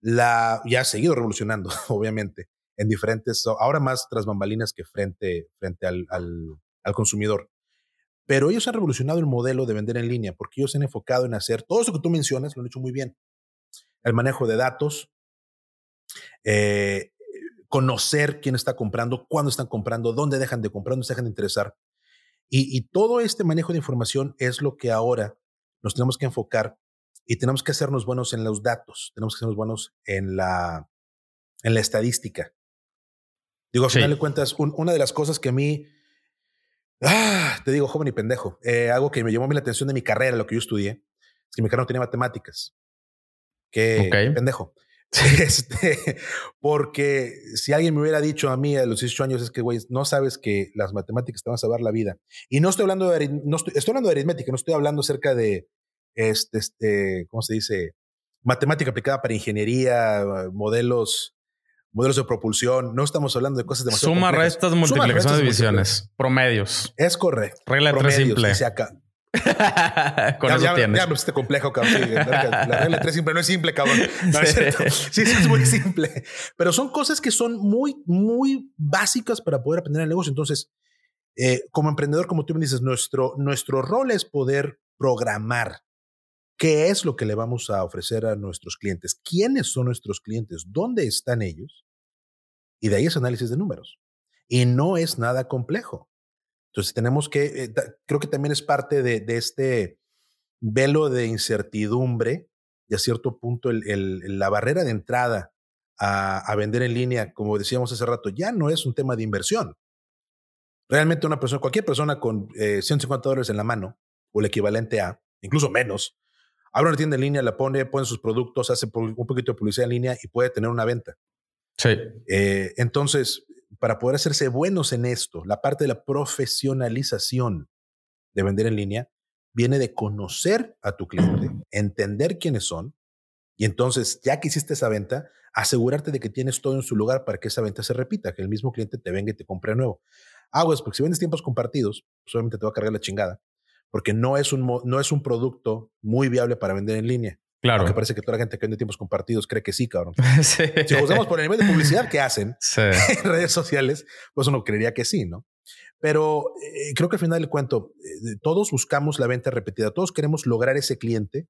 ya ha seguido revolucionando, obviamente, en diferentes, ahora más tras bambalinas que frente al consumidor. Pero ellos han revolucionado el modelo de vender en línea porque ellos se han enfocado en hacer todo eso que tú mencionas, lo han hecho muy bien. El manejo de datos, conocer quién está comprando, cuándo están comprando, dónde dejan de comprar, dónde se dejan de interesar. Y todo este manejo de información es lo que ahora nos tenemos que enfocar. Y tenemos que hacernos buenos en los datos. Tenemos que hacernos buenos en la estadística. Digo, al final de cuentas, una de las cosas que a mí, te digo, joven y pendejo, algo que me llamó la atención de mi carrera, lo que yo estudié, es que mi carrera no tenía matemáticas. Qué pendejo. Porque si alguien me hubiera dicho a mí a los 18 años, es que, güey, no sabes que las matemáticas te van a salvar la vida. Y no estoy hablando de, estoy hablando de aritmética, no estoy hablando acerca de ¿cómo se dice? Matemática aplicada para ingeniería, modelos modelos de propulsión. No estamos hablando de cosas demasiado complejas. Suma, restas, multiplicaciones, divisiones, promedios. Es correcto. Regla de tres simple. Con eso tienes. Ya me pusiste complejo, cabrón. Sí, la regla de tres simple no es simple, cabrón. No, es cierto. Sí, es muy simple. Pero son cosas que son muy, muy básicas para poder aprender el negocio. Entonces, como emprendedor, como tú me dices, nuestro rol es poder programar qué es lo que le vamos a ofrecer a nuestros clientes, quiénes son nuestros clientes, dónde están ellos, y de ahí es análisis de números. Y no es nada complejo. Entonces tenemos que, creo que también es parte de este velo de incertidumbre y a cierto punto la barrera de entrada a vender en línea, como decíamos hace rato, ya no es un tema de inversión. Realmente cualquier persona con $150 en la mano, o el equivalente a, incluso menos, abre una tienda en línea, la pone sus productos, hace un poquito de publicidad en línea y puede tener una venta. Sí. Entonces, para poder hacerse buenos en esto, la parte de la profesionalización de vender en línea viene de conocer a tu cliente, entender quiénes son, y entonces, ya que hiciste esa venta, asegurarte de que tienes todo en su lugar para que esa venta se repita, que el mismo cliente te venga y te compre de nuevo. Aguas, porque si vendes tiempos compartidos, pues obviamente te va a cargar la chingada, porque no es un producto muy viable para vender en línea. Claro. Aunque parece que toda la gente que vende tiempos compartidos cree que sí, cabrón. Sí. Si juzgamos por el nivel de publicidad que hacen en redes sociales, pues uno creería que sí, ¿no? Pero creo que al final del cuento, todos buscamos la venta repetida, todos queremos lograr ese cliente,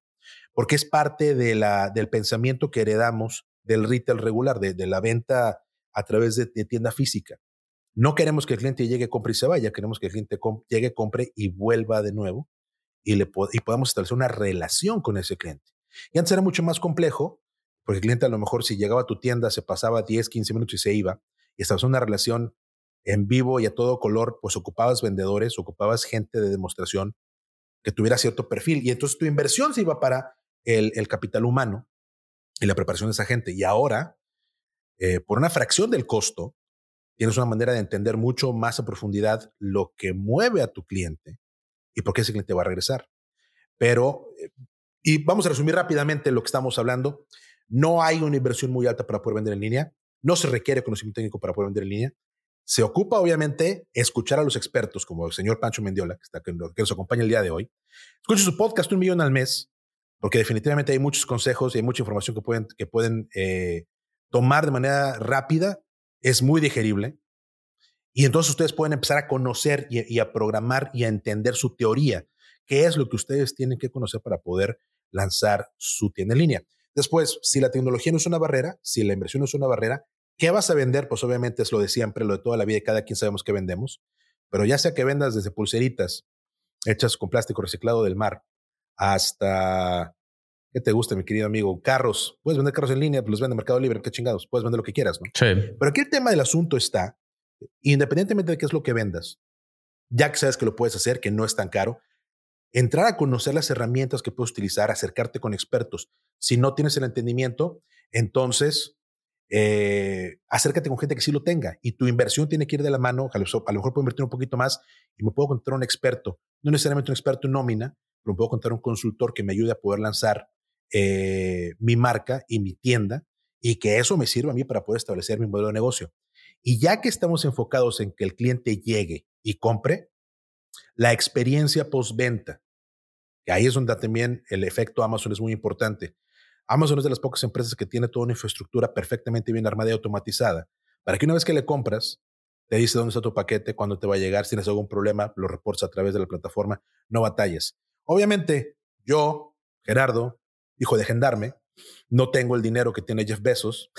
porque es parte del pensamiento que heredamos del retail regular, de la venta a través de tienda física. No queremos que el cliente llegue, compre y se vaya. Queremos que el cliente llegue, compre y vuelva de nuevo y podamos establecer una relación con ese cliente. Y antes era mucho más complejo, porque el cliente a lo mejor si llegaba a tu tienda se pasaba 10, 15 minutos y se iba, y establecer una relación en vivo y a todo color, pues ocupabas vendedores, ocupabas gente de demostración que tuviera cierto perfil. Y entonces tu inversión se iba para el capital humano y la preparación de esa gente. Y ahora, por una fracción del costo, tienes una manera de entender mucho más a profundidad lo que mueve a tu cliente y por qué ese cliente va a regresar. Pero, y vamos a resumir rápidamente lo que estamos hablando. No hay una inversión muy alta para poder vender en línea. No se requiere conocimiento técnico para poder vender en línea. Se ocupa, obviamente, escuchar a los expertos, como el señor Pancho Mendiola, que nos acompaña el día de hoy. Escuche su podcast, Un Millón al Mes, porque definitivamente hay muchos consejos y hay mucha información que pueden tomar de manera rápida. Es muy digerible. Y entonces ustedes pueden empezar a conocer y a programar y a entender su teoría. ¿Qué es lo que ustedes tienen que conocer para poder lanzar su tienda en línea? Después, si la tecnología no es una barrera, si la inversión no es una barrera, ¿qué vas a vender? Pues obviamente es lo de siempre, lo de toda la vida, y cada quien sabemos qué vendemos. Pero ya sea que vendas desde pulseritas hechas con plástico reciclado del mar hasta... ¿Qué te gusta, mi querido amigo? Carros. Puedes vender carros en línea, los vende Mercado Libre, qué chingados. Puedes vender lo que quieras, ¿no? Sí. Pero aquí el tema del asunto está, independientemente de qué es lo que vendas, ya que sabes que lo puedes hacer, que no es tan caro, entrar a conocer las herramientas que puedes utilizar, acercarte con expertos. Si no tienes el entendimiento, entonces acércate con gente que sí lo tenga. Y tu inversión tiene que ir de la mano. A lo mejor puedo invertir un poquito más y me puedo contratar un experto. No necesariamente un experto en nómina, pero me puedo contratar un consultor que me ayude a poder lanzar mi marca y mi tienda, y que eso me sirva a mí para poder establecer mi modelo de negocio. Y ya que estamos enfocados en que el cliente llegue y compre, la experiencia postventa, que ahí es donde también el efecto Amazon es muy importante. Amazon es de las pocas empresas que tiene toda una infraestructura perfectamente bien armada y automatizada, para que una vez que le compras, te dice dónde está tu paquete, cuándo te va a llegar, si tienes algún problema, lo reportas a través de la plataforma, no batalles. Obviamente, yo, Gerardo, hijo de gendarme, no tengo el dinero que tiene Jeff Bezos,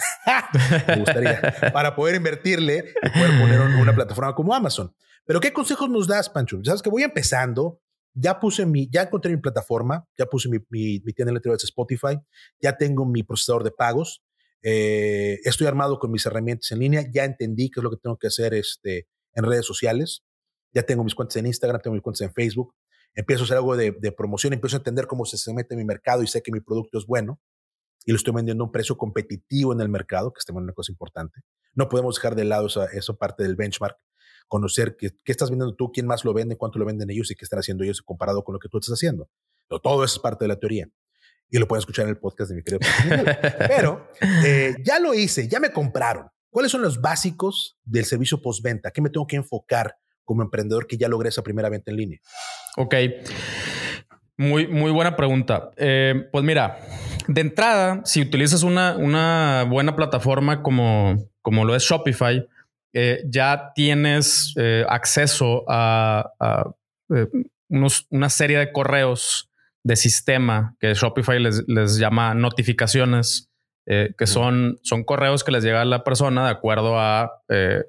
me gustaría, para poder invertirle y poder poner una plataforma como Amazon. Pero ¿qué consejos nos das, Pancho? Sabes que voy empezando, ya encontré mi plataforma, ya puse mi tienda en la tierra de Spotify, ya tengo mi procesador de pagos, estoy armado con mis herramientas en línea, ya entendí qué es lo que tengo que hacer en redes sociales, ya tengo mis cuentas en Instagram, tengo mis cuentas en Facebook. Empiezo a hacer algo de promoción, empiezo a entender cómo se mete mi mercado y sé que mi producto es bueno y lo estoy vendiendo a un precio competitivo en el mercado, que es también una cosa importante. No podemos dejar de lado esa parte del benchmark, conocer qué estás vendiendo tú, quién más lo vende, cuánto lo venden ellos y qué están haciendo ellos comparado con lo que tú estás haciendo. Pero todo eso es parte de la teoría. y lo pueden escuchar en el podcast de mi querido Pancho. Pero ya lo hice, ya me compraron. ¿Cuáles son los básicos del servicio postventa? ¿Qué me tengo que enfocar como emprendedor que ya logré esa primera venta en línea? Ok. Muy buena pregunta. Pues mira, de entrada, si utilizas una buena plataforma como lo es Shopify, ya tienes acceso a una serie de correos de sistema que Shopify les llama notificaciones, que son correos que les llega a la persona de acuerdo a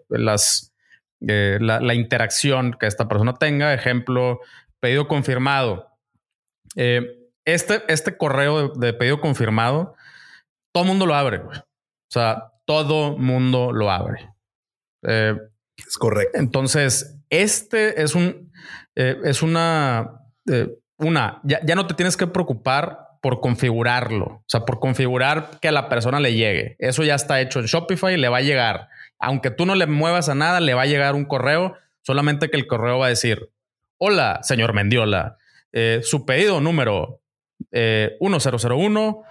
la interacción que esta persona tenga. Ejemplo, pedido confirmado. Este correo de pedido confirmado, todo mundo lo abre, güey. O sea, todo mundo lo abre. Es correcto. Entonces, este es ya no te tienes que preocupar por configurarlo. O sea, por configurar que a la persona le llegue. Eso ya está hecho en Shopify, le va a llegar. Aunque tú no le muevas a nada, le va a llegar un correo, solamente que el correo va a decir: hola, señor Mendiola. Su pedido número 1001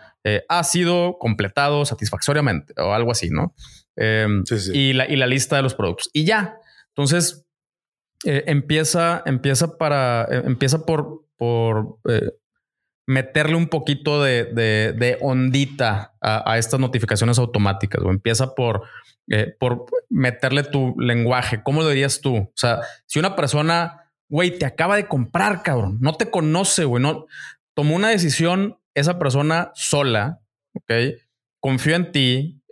ha sido completado satisfactoriamente o algo así, ¿no? Sí. Y la lista de los productos. Y ya. Entonces, empieza por meterle un poquito de ondita a estas notificaciones automáticas, o empieza por meterle tu lenguaje. ¿Cómo lo dirías tú? O sea, si una persona... Güey, te acaba de comprar, cabrón. No te conoce, güey. No. Tomó una decisión esa persona sola, ¿ok? Confió en ti.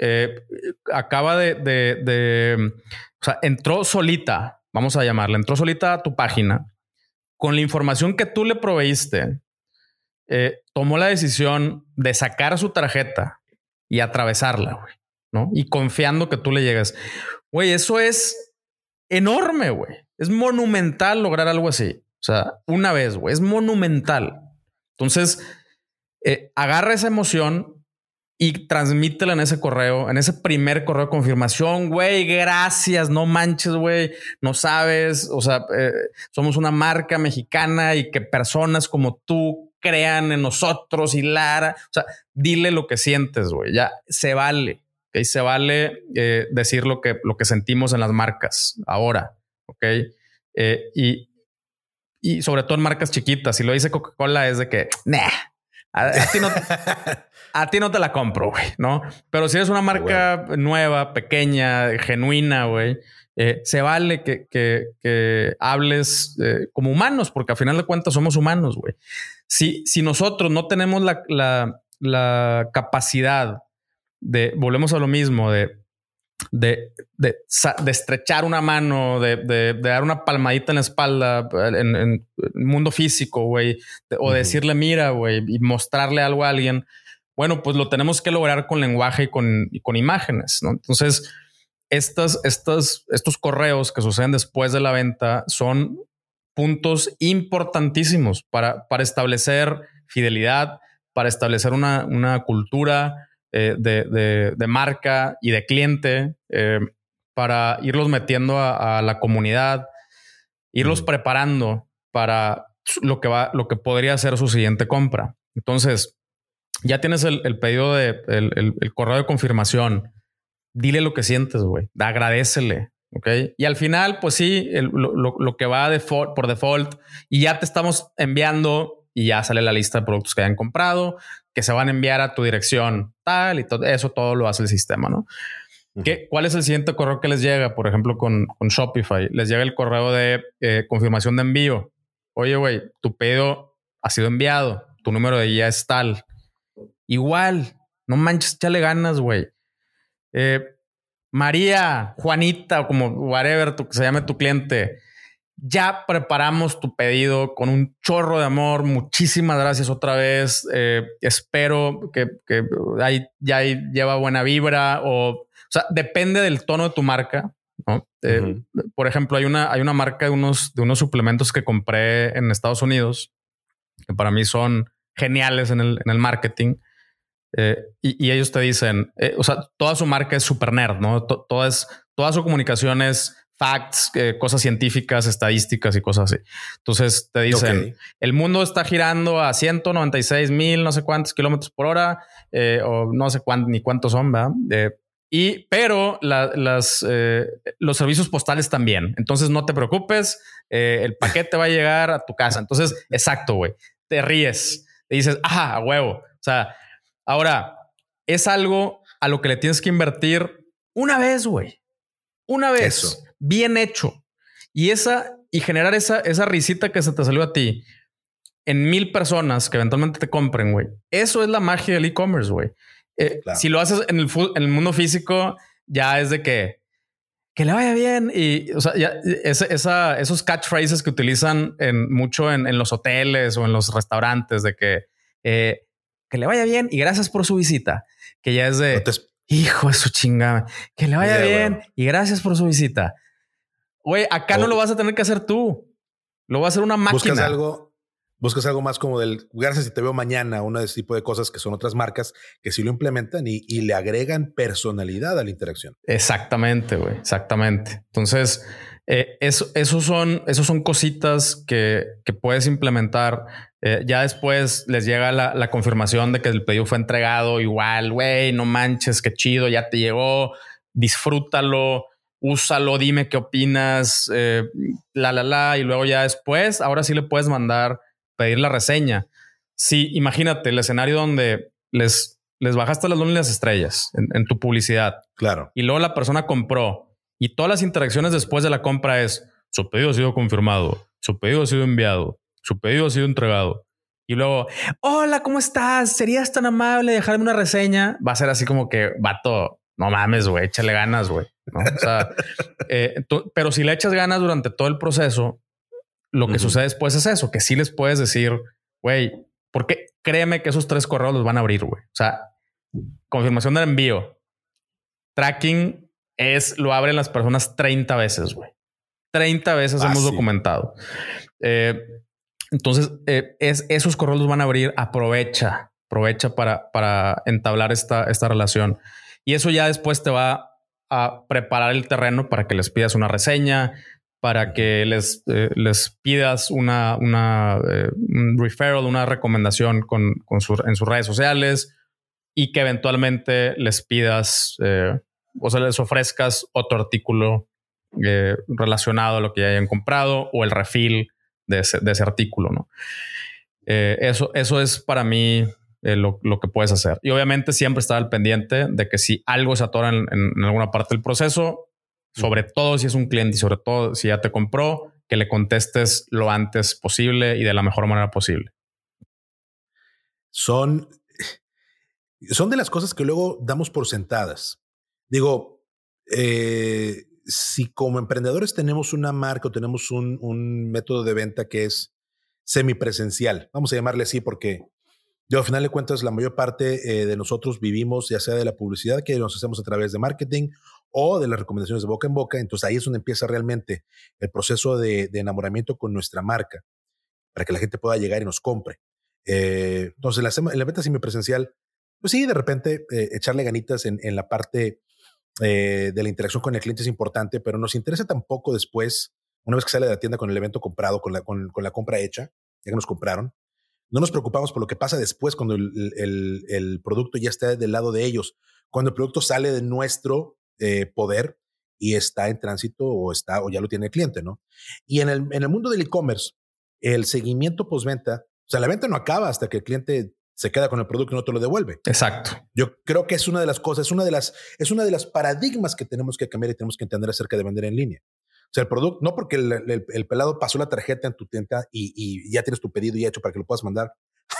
Acaba de... O sea, entró solita, vamos a llamarla. Entró solita a tu página. Con la información que tú le proveíste, tomó la decisión de sacar su tarjeta y atravesarla, güey, ¿no? Y confiando que tú le llegas. Güey, eso es enorme, güey. Es monumental lograr algo así. O sea, una vez, güey, es monumental. Entonces, agarra esa emoción y transmítela en ese correo, en ese primer correo de confirmación. Güey, gracias, no manches, güey, no sabes. O sea, somos una marca mexicana y que personas como tú crean en nosotros y Lara. O sea, dile lo que sientes, güey. Ya se vale. ¿Okay? Se vale decir lo que sentimos en las marcas ahora. Ok, y sobre todo en marcas chiquitas. Si lo dice Coca-Cola, es de que a ti no te la compro, güey, ¿no? Pero si eres una marca nueva, pequeña, genuina, güey, se vale que hables como humanos, porque al final de cuentas somos humanos, güey. Si nosotros no tenemos la capacidad de, volvemos a lo mismo, de estrechar una mano, de dar una palmadita en la espalda en el mundo físico, güey, o decirle mira, güey, y mostrarle algo a alguien. Bueno, pues lo tenemos que lograr con lenguaje y con imágenes, ¿no? Entonces, estos correos que suceden después de la venta son puntos importantísimos para establecer fidelidad, para establecer una cultura de marca y de cliente, para irlos metiendo a la comunidad, irlos preparando para lo que podría ser su siguiente compra. Entonces, ya tienes el pedido el correo de confirmación. Dile lo que sientes, güey. Agradécele. ¿Okay? Y al final, pues sí, lo que va por default, y ya te estamos enviando. Y ya sale la lista de productos que hayan comprado, que se van a enviar a tu dirección tal y todo. Eso todo lo hace el sistema, ¿no? ¿Cuál es el siguiente correo que les llega? Por ejemplo, con Shopify, les llega el correo de confirmación de envío. Oye, güey, tu pedido ha sido enviado. Tu número de guía es tal. Igual, no manches, échale ganas, güey. María, Juanita, o como whatever que se llame tu cliente. Ya preparamos tu pedido con un chorro de amor. Muchísimas gracias otra vez. Espero que ya lleva buena vibra. O sea, depende del tono de tu marca, ¿no? Por ejemplo, hay una marca de unos suplementos que compré en Estados Unidos, que para mí son geniales en el marketing. Y ellos te dicen, o sea, toda su marca es super nerd, ¿no? Toda su comunicación es facts, cosas científicas, estadísticas y cosas así. Entonces te dicen, okay, el mundo está girando a 196,000 no sé cuántos kilómetros por hora, o no sé ni cuántos son, ¿verdad? Pero los servicios postales también. Entonces no te preocupes, el paquete va a llegar a tu casa. Entonces, exacto, güey. Te ríes, te dices, ajá, a huevo. O sea, ahora es algo a lo que le tienes que invertir una vez, güey. Una vez. Eso. Bien hecho. Y generar esa risita que se te salió a ti en 1,000 personas que eventualmente te compren, güey. Eso es la magia del e-commerce, güey. Claro. Si lo haces en el mundo físico, ya es de que le vaya bien. Y o sea, ya esos catchphrases que utilizan mucho en los hoteles o en los restaurantes de que le vaya bien y gracias por su visita, que ya es de hijo de su chingada, que le vaya bien, bueno, y gracias por su visita. Güey, acá no lo vas a tener que hacer tú. Lo va a hacer una máquina. Buscas algo más como del gracias y te veo mañana, uno de ese tipo de cosas que son otras marcas que sí lo implementan y le agregan personalidad a la interacción. Exactamente, güey. Exactamente. Entonces, esos son cositas que puedes implementar. Ya después les llega la confirmación de que el pedido fue entregado igual, güey, no manches, qué chido, ya te llegó, disfrútalo, úsalo, dime qué opinas, y luego ya después, ahora sí le puedes mandar pedir la reseña. Sí, imagínate el escenario donde les bajaste las lunas y las estrellas en tu publicidad. Claro. Y luego la persona compró y todas las interacciones después de la compra es su pedido ha sido confirmado, su pedido ha sido enviado, su pedido ha sido entregado. Y luego, hola, ¿cómo estás? ¿Serías tan amable de dejarme una reseña? Va a ser así como que, vato, no mames, güey, échale ganas, güey, ¿no? O sea, pero si le echas ganas durante todo el proceso, lo que sucede después es eso, que sí les puedes decir, güey, porque créeme que esos 3 correos los van a abrir, güey. O sea, confirmación del envío, tracking, lo abren las personas 30 veces, güey. 30 veces hemos documentado. Entonces, esos correos los van a abrir. Aprovecha para entablar esta relación. Y eso ya después te va a preparar el terreno para que les pidas una reseña, para que les pidas un referral, una recomendación en sus redes sociales y que eventualmente les pidas, les ofrezcas otro artículo relacionado a lo que ya hayan comprado o el refill de ese artículo, ¿no? Eso es para mí lo que puedes hacer. Y obviamente siempre estar al pendiente de que si algo se atora en alguna parte del proceso, sobre todo si es un cliente y sobre todo si ya te compró, que le contestes lo antes posible y de la mejor manera posible. Son de las cosas que luego damos por sentadas. Digo, si como emprendedores tenemos una marca o tenemos un método de venta que es semipresencial, vamos a llamarle así porque al final de cuentas la mayor parte de nosotros vivimos ya sea de la publicidad que nos hacemos a través de marketing o de las recomendaciones de boca en boca. Entonces ahí es donde empieza realmente el proceso de enamoramiento con nuestra marca para que la gente pueda llegar y nos compre. Entonces la venta semipresencial, pues sí, de repente echarle ganitas en la parte de la interacción con el cliente es importante, pero nos interesa tampoco después, una vez que sale de la tienda con el evento comprado, con la compra hecha, ya que nos compraron, no nos preocupamos por lo que pasa después cuando el producto ya está del lado de ellos, cuando el producto sale de nuestro poder y está en tránsito o ya lo tiene el cliente, ¿no? Y en el mundo del e-commerce, el seguimiento postventa, o sea, la venta no acaba hasta que el cliente se queda con el producto y no te lo devuelve. Exacto. Yo creo que es una de las cosas, es una de las paradigmas que tenemos que cambiar y tenemos que entender acerca de vender en línea. O sea, el producto, no porque el pelado pasó la tarjeta en tu tienda y ya tienes tu pedido ya hecho para que lo puedas mandar.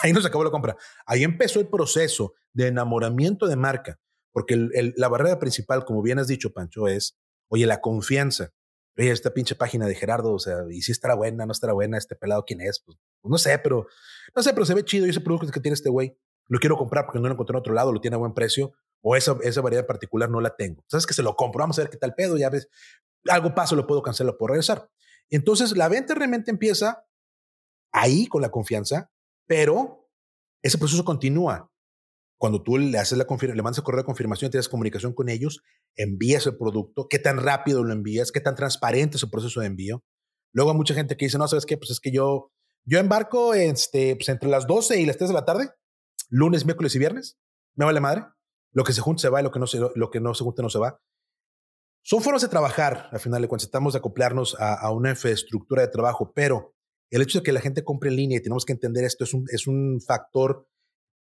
Ahí no se acabó la compra. Ahí empezó el proceso de enamoramiento de marca. Porque la barrera principal, como bien has dicho, Pancho, es, oye, la confianza. Oye, esta pinche página de Gerardo, o sea, y si estará buena, no estará buena, este pelado, ¿quién es? Pues no sé, pero se ve chido y ese producto que tiene este güey, lo quiero comprar porque no lo encontré en otro lado, lo tiene a buen precio, o esa variedad particular no la tengo. Sabes que se lo compro, vamos a ver qué tal pedo, ya ves, algo pasa, lo puedo cancelar, puedo regresar. Entonces, la venta realmente empieza ahí con la confianza, pero ese proceso continúa. Cuando tú le haces le mandas el correo de confirmación, tienes comunicación con ellos, envías el producto, qué tan rápido lo envías, qué tan transparente es el proceso de envío. Luego hay mucha gente que dice, no, ¿sabes qué? Pues es que yo embarco entre las 12 y las 3 de la tarde, lunes, miércoles y viernes, me vale madre. Lo que se junta se va y lo que no se junta no se va. Son formas de trabajar, al final de cuentas, estamos de acoplarnos a una infraestructura de trabajo, pero el hecho de que la gente compre en línea, y tenemos que entender esto, es un factor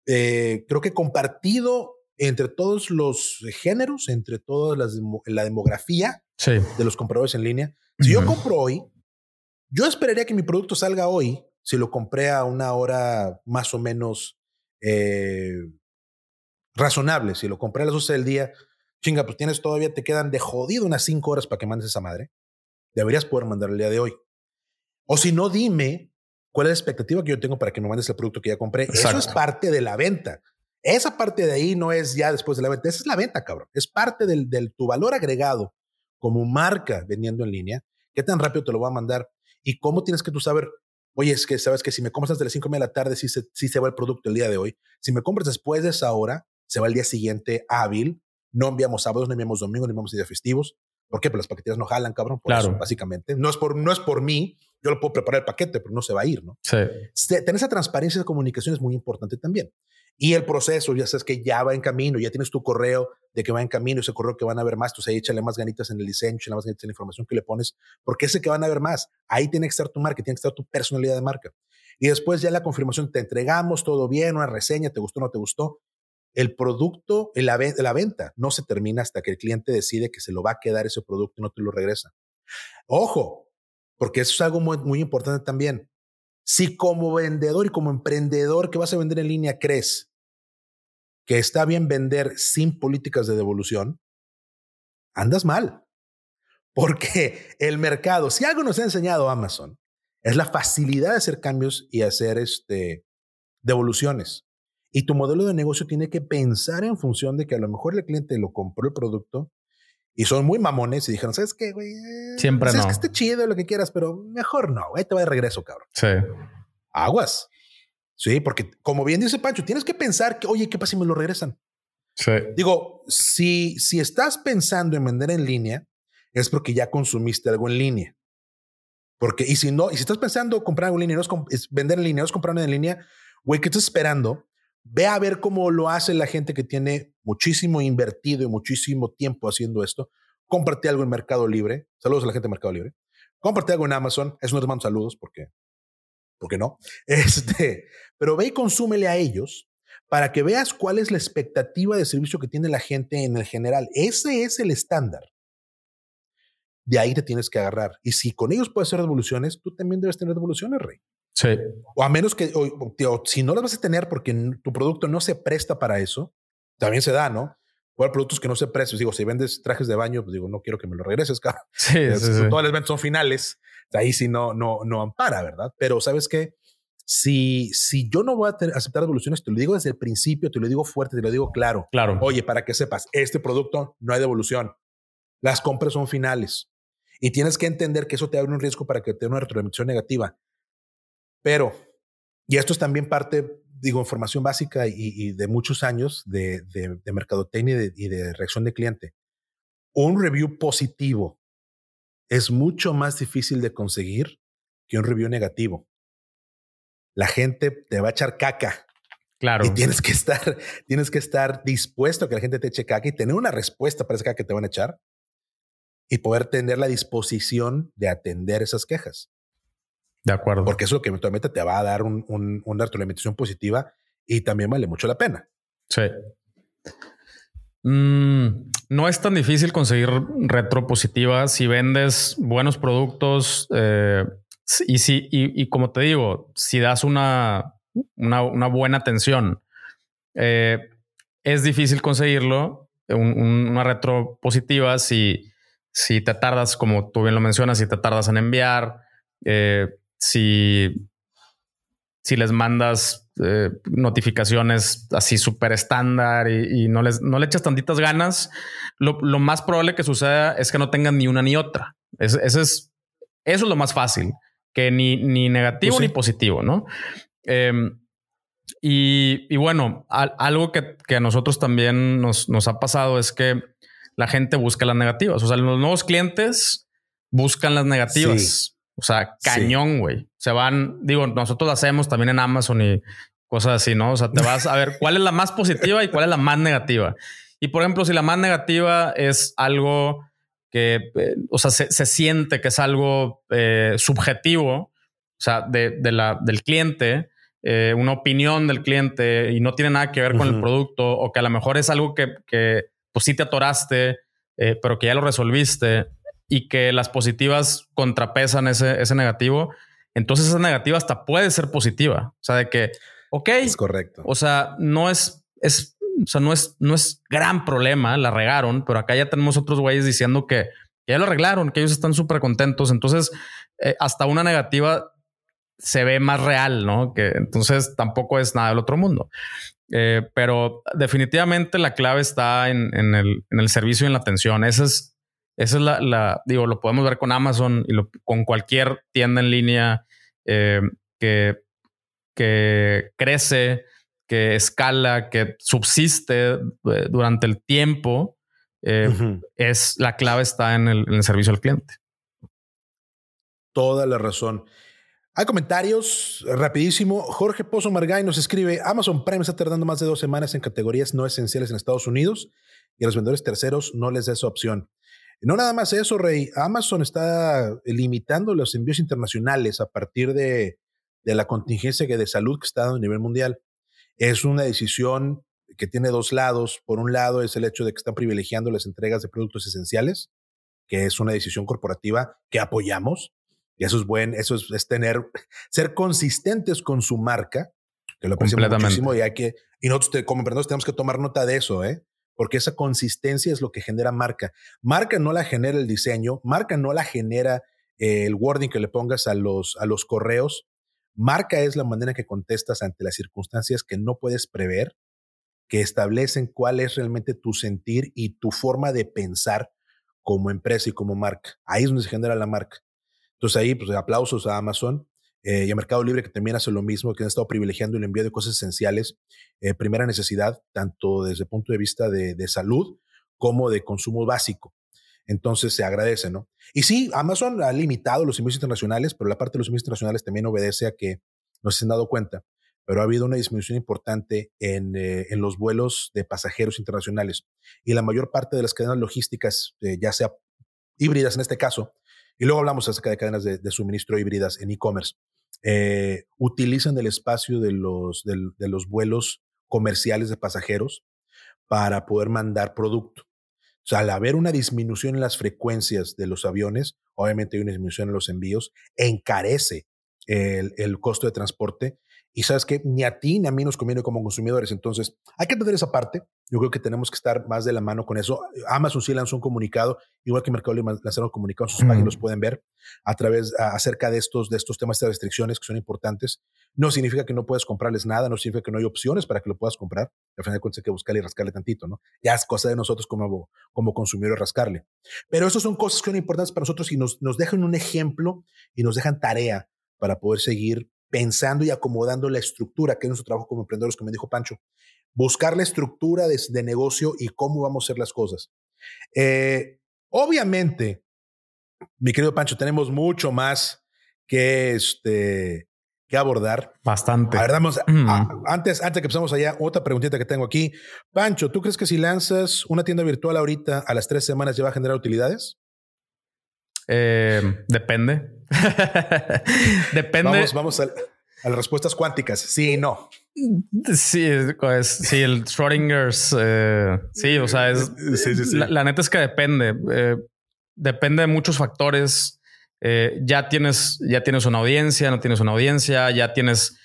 creo que compartido entre todos los géneros, entre toda la demografía sí. de los compradores en línea. Si yo compro hoy, yo esperaría que mi producto salga hoy si lo compré a una hora más o menos razonable. Si lo compré a las 12 del día, chinga, pues todavía te quedan de jodido unas 5 horas para que mandes esa madre. Deberías poder mandarle el día de hoy. O si no, dime ¿cuál es la expectativa que yo tengo para que me mandes el producto que ya compré? Exacto. Eso es parte de la venta. Esa parte de ahí no es ya después de la venta. Esa es la venta, cabrón. Es parte del tu valor agregado como marca vendiendo en línea. ¿Qué tan rápido te lo va a mandar? ¿Y cómo tienes que tú saber? Oye, es que sabes que si me compras hasta las 5:30 de la tarde, sí se va el producto el día de hoy. Si me compras después de esa hora, se va el día siguiente hábil. No enviamos sábados, no enviamos domingos, no enviamos días festivos. ¿Por qué? Porque las paqueteras no jalan, cabrón. Por claro. Eso, básicamente. No es por mí. Yo lo puedo preparar el paquete, pero no se va a ir, ¿no? Sí. Tener esa transparencia de comunicación es muy importante también. Y el proceso, ya sabes que ya va en camino. Ya tienes tu correo de que va en camino. Ese correo que van a ver más. Entonces, échale más ganitas en el diseño, échale más ganitas en la información que le pones. Porque ese que van a ver más. Ahí tiene que estar tu marca, tiene que estar tu personalidad de marca. Y después ya la confirmación. Te entregamos todo bien, una reseña. ¿Te gustó o no te gustó? El producto, la venta no se termina hasta que el cliente decide que se lo va a quedar ese producto y no te lo regresa. Ojo, porque eso es algo muy, muy importante también. Si como vendedor y como emprendedor que vas a vender en línea crees que está bien vender sin políticas de devolución, andas mal. Porque el mercado, si algo nos ha enseñado Amazon, es la facilidad de hacer cambios y hacer devoluciones. Y tu modelo de negocio tiene que pensar en función de que a lo mejor el cliente lo compró el producto y son muy mamones y dijeron, ¿sabes qué, güey? Siempre no. Es que esté chido lo que quieras, pero mejor no. Ahí te va de regreso, cabrón. Sí. Aguas. Sí, porque como bien dice Pancho, tienes que pensar que, oye, ¿qué pasa si me lo regresan? Sí. Digo, si estás pensando en vender en línea, es porque ya consumiste algo en línea. Porque, y si no, y si estás pensando comprar algo en línea, vender en línea, no es comprar en línea, güey, ¿qué estás esperando? Ve a ver cómo lo hace la gente que tiene muchísimo invertido y muchísimo tiempo haciendo esto. Cómprate algo en Mercado Libre. Saludos a la gente de Mercado Libre. Cómprate algo en Amazon. Eso no les mando saludos porque no. Pero ve y consúmele a ellos para que veas cuál es la expectativa de servicio que tiene la gente en el general. Ese es el estándar. De ahí te tienes que agarrar. Y si con ellos puedes hacer devoluciones, tú también debes tener devoluciones, Rey. Sí. O a menos que, si no las vas a tener porque tu producto no se presta para eso, también se da, ¿no? O hay productos que no se prestan. Digo, si vendes trajes de baño, pues digo, no quiero que me lo regreses, cabrón. Sí, sí. Todas las ventas son finales. Ahí sí no ampara, ¿verdad? Pero ¿sabes qué? Si yo no voy a aceptar devoluciones, te lo digo desde el principio, te lo digo fuerte, te lo digo claro. Claro. Oye, para que sepas, este producto no hay devolución. Las compras son finales. Y tienes que entender que eso te abre un riesgo para que te dé una retroalimentación negativa. Pero, y esto es también parte, digo, información básica y de muchos años de mercadotecnia y de reacción de cliente. Un review positivo es mucho más difícil de conseguir que un review negativo. La gente te va a echar caca. Claro. Y tienes que estar dispuesto a que la gente te eche caca y tener una respuesta para esa caca que te van a echar y poder tener la disposición de atender esas quejas. De acuerdo. Porque eso es lo que eventualmente te va a dar una retroalimentación positiva y también vale mucho la pena. Sí. No es tan difícil conseguir retropositiva si vendes buenos productos y como te digo, si das una buena atención. Es difícil conseguirlo, una retropositiva si te tardas, como tú bien lo mencionas, si te tardas en enviar. Si les mandas notificaciones así súper estándar y no le echas tantitas ganas, lo más probable que suceda es que no tengan ni una ni otra. Eso es lo más fácil, que ni negativo pues sí. Ni positivo, ¿no? Y bueno, algo que a nosotros también nos ha pasado es que la gente busca las negativas. O sea, los nuevos clientes buscan las negativas. Sí. O sea, cañón, güey. Sí. Se van, digo, nosotros lo hacemos también en Amazon y cosas así, ¿no? O sea, te vas a ver cuál es la más positiva y cuál es la más negativa. Y por ejemplo, si la más negativa es algo que, o sea, se siente que es algo subjetivo, o sea, del cliente, una opinión del cliente y no tiene nada que ver con el producto, o que a lo mejor es algo que pues sí te atoraste, pero que ya lo resolviste, y que las positivas contrapesan ese negativo, entonces esa negativa hasta puede ser positiva. O sea, de que, ok, es correcto. O sea, no es gran problema, la regaron, pero acá ya tenemos otros güeyes diciendo que ya lo arreglaron, que ellos están súper contentos. Entonces, hasta una negativa se ve más real, ¿no? Que entonces tampoco es nada del otro mundo. Pero definitivamente la clave está en el servicio y en la atención. Esa es digo, lo podemos ver con Amazon y con cualquier tienda en línea que crece, que escala, que subsiste durante el tiempo. Es la clave está en el servicio al cliente. Toda la razón. Hay comentarios rapidísimo. Jorge Pozo Margay nos escribe: Amazon Prime está tardando más de 2 semanas en categorías no esenciales en Estados Unidos y a los vendedores terceros no les da esa opción. No nada más eso, Rey. Amazon está limitando los envíos internacionales a partir de la contingencia de salud que está dando a nivel mundial. Es una decisión que tiene 2 lados. Por un lado es el hecho de que están privilegiando las entregas de productos esenciales, que es una decisión corporativa que apoyamos. Y eso es bueno, eso es ser consistentes con su marca, que lo apreciamos muchísimo, y nosotros como emprendedores tenemos que tomar nota de eso, porque esa consistencia es lo que genera marca. Marca no la genera el diseño, marca no la genera el wording que le pongas a los correos. Marca es la manera que contestas ante las circunstancias que no puedes prever, que establecen cuál es realmente tu sentir y tu forma de pensar como empresa y como marca. Ahí es donde se genera la marca. Entonces ahí, pues, aplausos a Amazon y a Mercado Libre, que también hace lo mismo, que han estado privilegiando el envío de cosas esenciales, primera necesidad, tanto desde el punto de vista de salud como de consumo básico. Entonces se agradece, ¿no? Y sí, Amazon ha limitado los envíos internacionales, pero la parte de los envíos internacionales también obedece a que no se han dado cuenta, pero ha habido una disminución importante en los vuelos de pasajeros internacionales. Y la mayor parte de las cadenas logísticas, ya sea híbridas en este caso, y luego hablamos acerca de cadenas de suministro híbridas en e-commerce, utilizan el espacio de los vuelos comerciales de pasajeros para poder mandar producto. O sea, al haber una disminución en las frecuencias de los aviones, obviamente hay una disminución en los envíos, encarece el costo de transporte. Y sabes que ni a ti ni a mí nos conviene como consumidores. Entonces, hay que entender esa parte. Yo creo que tenemos que estar más de la mano con eso. Amazon sí lanzó un comunicado, igual que Mercado Libre lanzaron un comunicado en sus páginas, los pueden ver acerca de estos temas de restricciones que son importantes. No significa que no puedes comprarles nada, no significa que no hay opciones para que lo puedas comprar. Al final de cuentas hay que buscarle y rascarle tantito, ¿no? Ya es cosa de nosotros como consumidores rascarle. Pero esas son cosas que son importantes para nosotros y nos dejan un ejemplo y nos dejan tarea para poder seguir pensando y acomodando la estructura, que es nuestro trabajo como emprendedores, como me dijo Pancho. Buscar la estructura de negocio y cómo vamos a hacer las cosas. Obviamente, mi querido Pancho, tenemos mucho más que abordar. Bastante. A ver, antes que empezamos allá, otra preguntita que tengo aquí. Pancho, ¿tú crees que si lanzas una tienda virtual ahorita a las 3 semanas ya va a generar utilidades? Depende. Depende. Vamos a las respuestas cuánticas. Sí y no. Sí, sí, el Schrödinger's. Sí, o sea, sí. La neta es que depende. Depende de muchos factores. Ya tienes una audiencia, no tienes una audiencia, ya tienes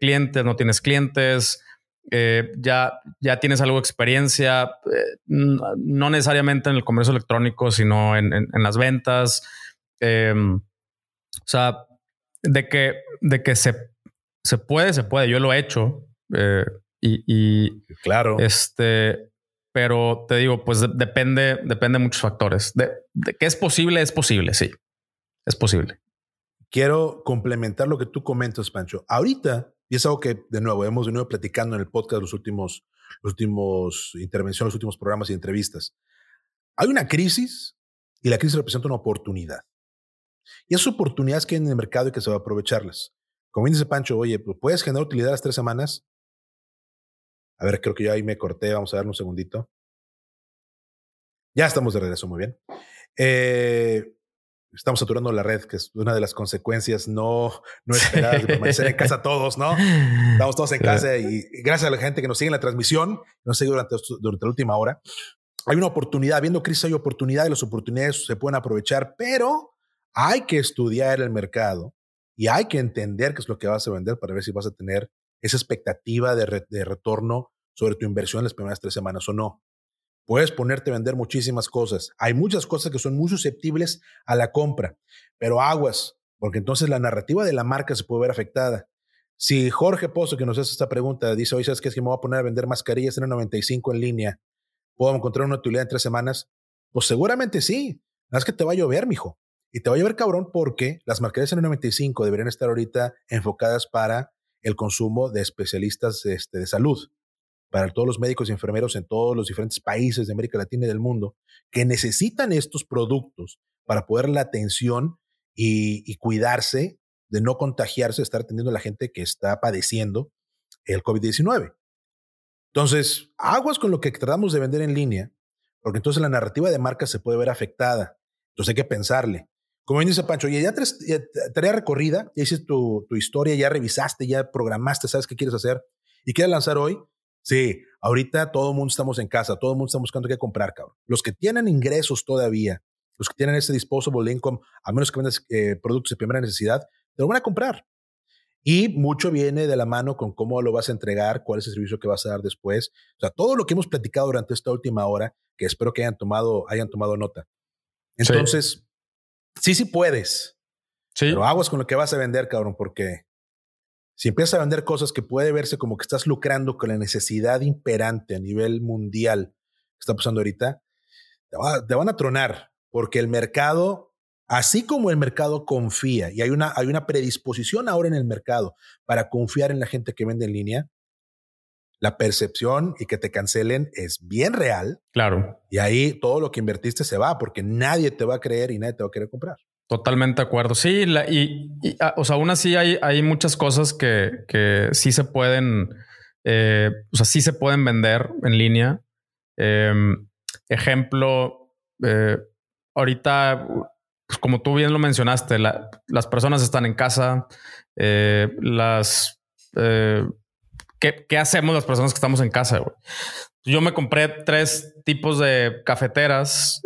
clientes, no tienes clientes, ya tienes algo de experiencia, no necesariamente en el comercio electrónico, sino en las ventas. O sea, de que se puede. Yo lo he hecho. Y claro. Pero te digo, pues depende de muchos factores. De que es posible, sí. Es posible. Quiero complementar lo que tú comentas, Pancho. Ahorita Y es algo que, de nuevo, hemos venido platicando en el podcast los últimos intervenciones, los últimos programas y entrevistas. Hay una crisis y la crisis representa una oportunidad. Y esas oportunidades que hay en el mercado y que se va a aprovecharlas. Como bien dice Pancho, oye, ¿puedes generar utilidad a las 3 semanas? A ver, creo que yo ahí me corté. Vamos a darle un segundito. Ya estamos de regreso, muy bien. Estamos saturando la red, que es una de las consecuencias no esperadas de permanecer en casa todos, ¿no? Estamos todos en casa y gracias a la gente que nos sigue en la transmisión, nos sigue durante la última hora. Hay una oportunidad, habiendo crisis hay oportunidad y las oportunidades se pueden aprovechar, pero hay que estudiar el mercado y hay que entender qué es lo que vas a vender para ver si vas a tener esa expectativa de retorno sobre tu inversión en las primeras 3 semanas o no. Puedes ponerte a vender muchísimas cosas. Hay muchas cosas que son muy susceptibles a la compra, pero aguas, porque entonces la narrativa de la marca se puede ver afectada. Si Jorge Pozo, que nos hace esta pregunta, dice, oye, ¿sabes qué? Si me voy a poner a vender mascarillas en $95 en línea, ¿puedo encontrar una utilidad en 3 semanas? Pues seguramente sí. Nada más que te va a llover, mijo. Y te va a llover cabrón porque las mascarillas en $95 deberían estar ahorita enfocadas para el consumo de especialistas de salud, para todos los médicos y enfermeros en todos los diferentes países de América Latina y del mundo que necesitan estos productos para poder la atención y cuidarse de no contagiarse, de estar atendiendo a la gente que está padeciendo el COVID-19. Entonces, aguas con lo que tratamos de vender en línea, porque entonces la narrativa de marca se puede ver afectada. Entonces hay que pensarle. Como bien dice Pancho, ya tarea recorrida, ya hiciste tu historia, ya revisaste, ya programaste, sabes qué quieres hacer y quieres lanzar hoy. Sí, ahorita todo el mundo estamos en casa, todo el mundo está buscando qué comprar, cabrón. Los que tienen ingresos todavía, los que tienen ese disposable income, a menos que vendas productos de primera necesidad, te lo van a comprar. Y mucho viene de la mano con cómo lo vas a entregar, cuál es el servicio que vas a dar después. O sea, todo lo que hemos platicado durante esta última hora, que espero que hayan tomado nota. Entonces, sí puedes. Sí. Pero aguas con lo que vas a vender, cabrón, porque si empiezas a vender cosas que puede verse como que estás lucrando con la necesidad imperante a nivel mundial que está pasando ahorita, te van a tronar, porque el mercado, así como el mercado confía, y hay una predisposición ahora en el mercado para confiar en la gente que vende en línea, la percepción y que te cancelen es bien real. Claro. Y ahí todo lo que invertiste se va, porque nadie te va a creer y nadie te va a querer comprar. Totalmente de acuerdo. Sí, o sea, aún así hay muchas cosas que sí se pueden, o sea, sí se pueden vender en línea. Ejemplo, ahorita, pues como tú bien lo mencionaste, las personas están en casa, ¿qué hacemos las personas que estamos en casa, güey? Yo me compré 3 tipos de cafeteras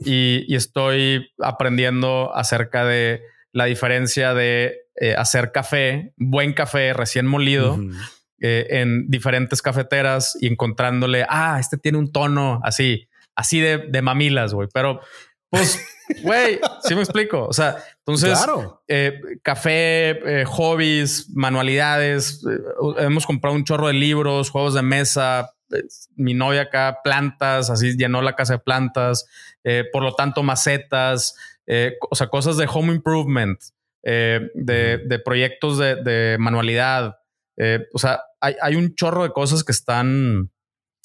y estoy aprendiendo acerca de la diferencia de hacer café, buen café recién molido, uh-huh, en diferentes cafeteras y encontrándole, este tiene un tono así de mamilas, güey. Pero pues, güey, sí me explico. O sea, entonces, claro. Café, hobbies, manualidades. Hemos comprado un chorro de libros, juegos de mesa. Mi novia acá, plantas, así llenó la casa de plantas. Por lo tanto, macetas, o sea, cosas de home improvement, de proyectos de manualidad. O sea, hay un chorro de cosas que están,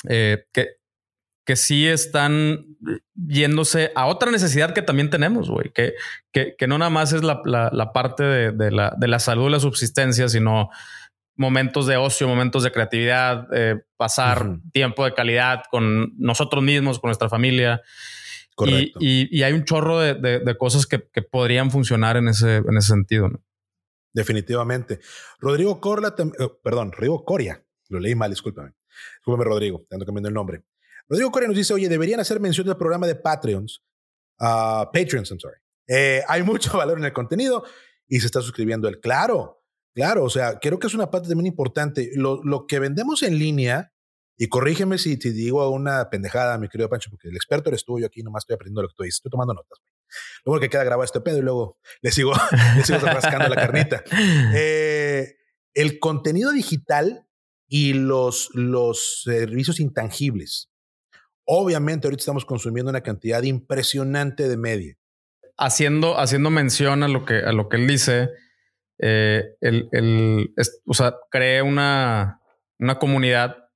que sí están yéndose a otra necesidad que también tenemos, güey, que no nada más es la parte de la salud, la subsistencia, sino momentos de ocio, momentos de creatividad, pasar, uh-huh, tiempo de calidad con nosotros mismos, con nuestra familia. Correcto. Y hay un chorro de cosas que podrían funcionar en ese sentido, ¿no? Definitivamente. Rodrigo Coria. Lo leí mal, discúlpame. Discúlpame, Rodrigo, ando cambiando el nombre. Rodrigo Coria nos dice, oye, deberían hacer mención del programa de Patreons, I'm sorry. Hay mucho valor en el contenido y se está suscribiendo él. Claro, o sea, creo que es una parte también importante. Lo que vendemos en línea, y corrígeme si te digo una pendejada, mi querido Pancho, porque el experto eres tú, yo aquí nomás estoy aprendiendo lo que tú dices, estoy tomando notas. Luego que queda grabado este pedo y luego le sigo rascando la carnita. El contenido digital y los servicios intangibles. Obviamente ahorita estamos consumiendo una cantidad impresionante de media. Haciendo mención a lo que él dice, creé una comunidad,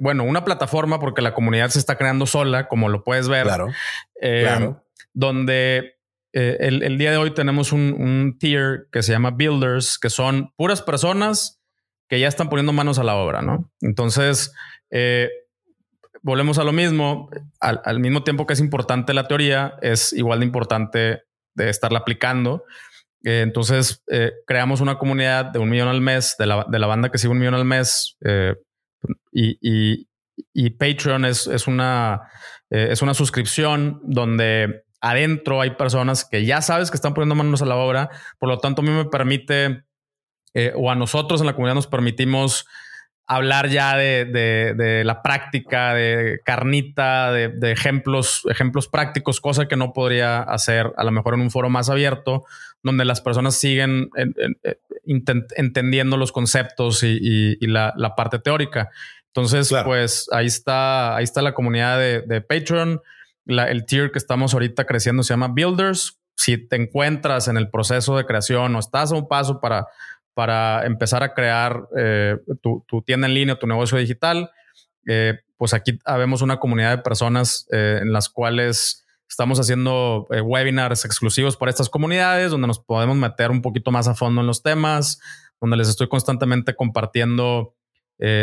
una plataforma, porque la comunidad se está creando sola, como lo puedes ver. Claro. Donde el día de hoy tenemos un tier que se llama Builders, que son puras personas que ya están poniendo manos a la obra, ¿no? Entonces, volvemos a lo mismo. Al mismo tiempo que es importante la teoría, es igual de importante de estarla aplicando. Entonces, creamos una comunidad de $1,000,000 al mes, de la banda que sigue $1,000,000 al mes, y Patreon es una suscripción donde adentro hay personas que ya sabes que están poniendo manos a la obra. Por lo tanto, a mí me permite, o a nosotros en la comunidad nos permitimos hablar ya de la práctica, de carnita, de ejemplos prácticos, cosa que no podría hacer a lo mejor en un foro más abierto, donde las personas siguen entendiendo los conceptos y la parte teórica. Entonces, claro, pues ahí está la comunidad de Patreon. El tier que estamos ahorita creciendo se llama Builders. Si te encuentras en el proceso de creación o estás a un paso para empezar a crear tu tienda en línea, tu negocio digital, pues aquí habemos una comunidad de personas en las cuales estamos haciendo webinars exclusivos para estas comunidades, donde nos podemos meter un poquito más a fondo en los temas, donde les estoy constantemente compartiendo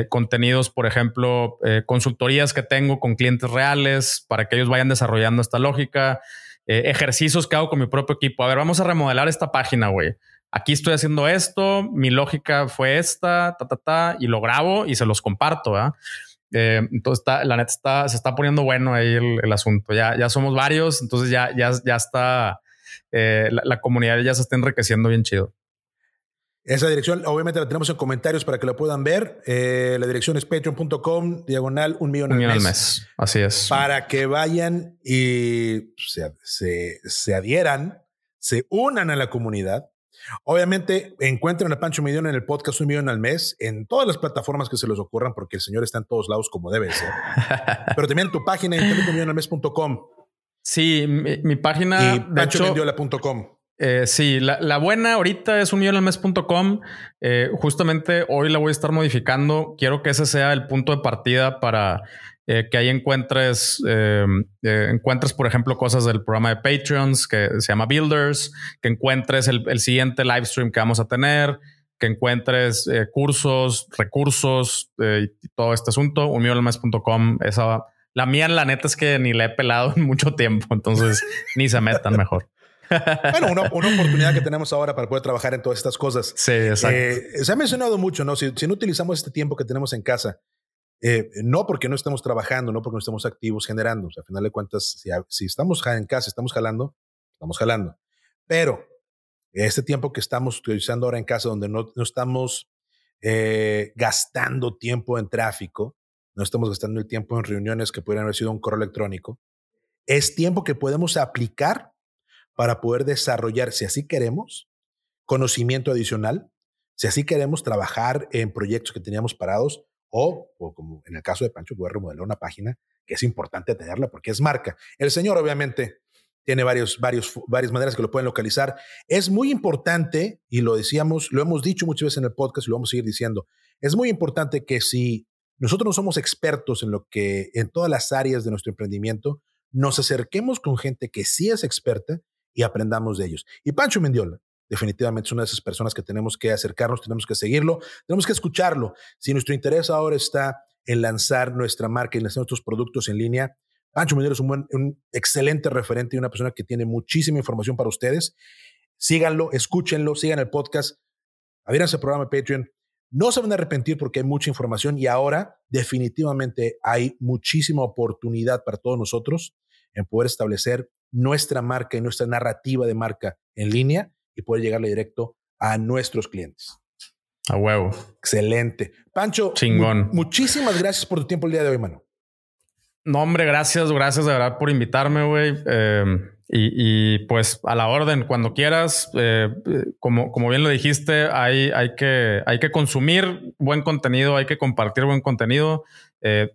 contenidos, por ejemplo, consultorías que tengo con clientes reales para que ellos vayan desarrollando esta lógica, ejercicios que hago con mi propio equipo. A ver, vamos a remodelar esta página, güey. Aquí estoy haciendo esto, mi lógica fue esta, y lo grabo y se los comparto, ¿verdad? Entonces, la neta se está poniendo bueno ahí el asunto. Ya somos varios, entonces ya está, la comunidad ya se está enriqueciendo bien chido. Esa dirección, obviamente, la tenemos en comentarios para que la puedan ver. La dirección es patreon.com/$1,000,000 al mes. Así es. Para que vayan y se adhieran, se unan a la comunidad. Obviamente encuentran a Pancho Mendiola en el podcast $1,000,000 al mes, en todas las plataformas que se les ocurran, porque el señor está en todos lados como debe ser. Pero también tu página en $1,000,000al mes.com. Sí, mi página. Y PanchoMendiola.com. Sí, la buena ahorita es $1,000,000al mes.com. Justamente hoy la voy a estar modificando. Quiero que ese sea el punto de partida para que ahí encuentres, por ejemplo, cosas del programa de Patreons que se llama Builders, que encuentres el siguiente live stream que vamos a tener, que encuentres cursos, recursos y todo este asunto. $1,000,000al mes.com. La mía, la neta, es que ni la he pelado en mucho tiempo, entonces ni se metan, mejor. Bueno, una oportunidad que tenemos ahora para poder trabajar en todas estas cosas. Sí, exacto. Se ha mencionado mucho, ¿no? Si no utilizamos este tiempo que tenemos en casa, no porque no estemos trabajando, no porque no estemos activos generando. O sea, al final de cuentas, si estamos en casa, estamos jalando. Pero este tiempo que estamos utilizando ahora en casa, donde no estamos gastando tiempo en tráfico, no estamos gastando el tiempo en reuniones que pudieran haber sido un correo electrónico, es tiempo que podemos aplicar para poder desarrollar, si así queremos, conocimiento adicional, si así queremos trabajar en proyectos que teníamos parados, o como en el caso de Pancho, poder remodelar una página, que es importante tenerla porque es marca. El señor obviamente tiene varias maneras que lo pueden localizar. Es muy importante, y lo hemos dicho muchas veces en el podcast y lo vamos a seguir diciendo, es muy importante que si nosotros no somos expertos en todas las áreas de nuestro emprendimiento, nos acerquemos con gente que sí es experta y aprendamos de ellos. Y Pancho Mendiola definitivamente es una de esas personas que tenemos que acercarnos, tenemos que seguirlo, tenemos que escucharlo. Si nuestro interés ahora está en lanzar nuestra marca y lanzar nuestros productos en línea, Pancho Mendiola es un excelente referente y una persona que tiene muchísima información para ustedes. Síganlo, escúchenlo, sigan el podcast, abríanse al programa de Patreon. No se van a arrepentir porque hay mucha información y ahora definitivamente hay muchísima oportunidad para todos nosotros en poder establecer nuestra marca y nuestra narrativa de marca en línea y poder llegarle directo a nuestros clientes. A huevo. Excelente. Pancho, chingón. Muchísimas gracias por tu tiempo el día de hoy, mano. No, hombre, gracias de verdad por invitarme, güey. Y pues a la orden, cuando quieras. Como bien lo dijiste, hay que consumir buen contenido, hay que compartir buen contenido.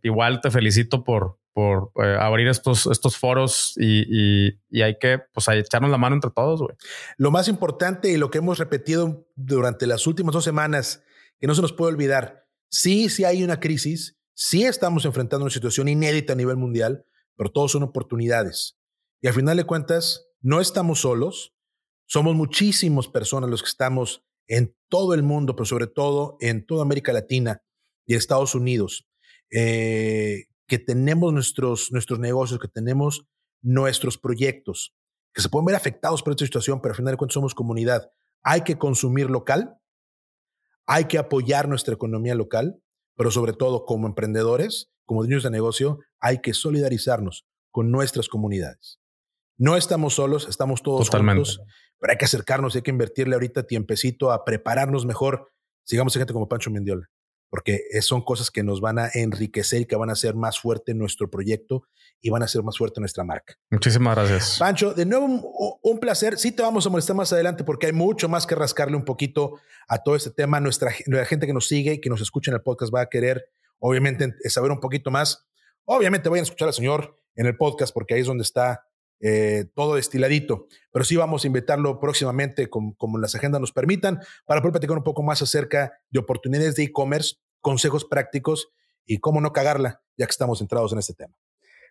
Igual te felicito por por abrir estos foros y hay que pues echarnos la mano entre todos, güey. Lo más importante y lo que hemos repetido durante las últimas 2 semanas, que no se nos puede olvidar, sí hay una crisis, sí estamos enfrentando una situación inédita a nivel mundial, pero todo son oportunidades. Y al final de cuentas, no estamos solos, somos muchísimas personas los que estamos en todo el mundo, pero sobre todo en toda América Latina y Estados Unidos, que tenemos nuestros negocios, que tenemos nuestros proyectos, que se pueden ver afectados por esta situación, pero al final de cuentas somos comunidad. Hay que consumir local, hay que apoyar nuestra economía local, pero sobre todo como emprendedores, como dueños de negocio, hay que solidarizarnos con nuestras comunidades. No estamos solos, estamos todos juntos, pero hay que acercarnos, hay que invertirle ahorita tiempecito a prepararnos mejor. Sigamos a gente como Pancho Mendiola, porque son cosas que nos van a enriquecer y que van a hacer más fuerte nuestro proyecto y van a hacer más fuerte nuestra marca. Muchísimas gracias. Pancho, de nuevo un placer. Sí te vamos a molestar más adelante porque hay mucho más que rascarle un poquito a todo este tema. La gente que nos sigue y que nos escucha en el podcast va a querer, obviamente, saber un poquito más. Obviamente vayan a escuchar al señor en el podcast porque ahí es donde está todo destiladito. Pero sí vamos a invitarlo próximamente, como las agendas nos permitan, para poder platicar un poco más acerca de oportunidades de e-commerce, consejos prácticos y cómo no cagarla, ya que estamos centrados en este tema.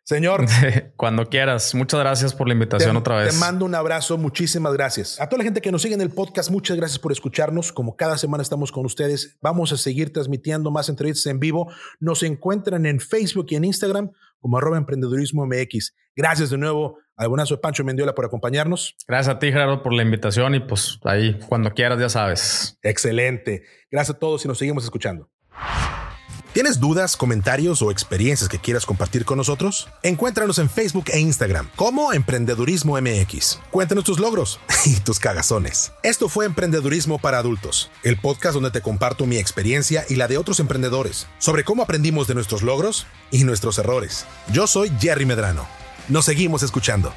Señor. Cuando quieras. Muchas gracias por la invitación otra vez. Te mando un abrazo. Muchísimas gracias. A toda la gente que nos sigue en el podcast, muchas gracias por escucharnos. Como cada semana estamos con ustedes, vamos a seguir transmitiendo más entrevistas en vivo. Nos encuentran en Facebook y en Instagram como @emprendedurismo MX. Gracias de nuevo al buenazo Pancho Mendiola por acompañarnos. Gracias a ti, Gerardo, por la invitación y pues ahí cuando quieras ya sabes. Excelente. Gracias a todos y nos seguimos escuchando. ¿Tienes dudas, comentarios o experiencias que quieras compartir con nosotros? Encuéntranos en Facebook e Instagram como Emprendedurismo MX. Cuéntanos tus logros y tus cagazones. Esto fue Emprendedurismo para Adultos, el podcast donde te comparto mi experiencia y la de otros emprendedores sobre cómo aprendimos de nuestros logros y nuestros errores. Yo soy Jerry Medrano. Nos seguimos escuchando.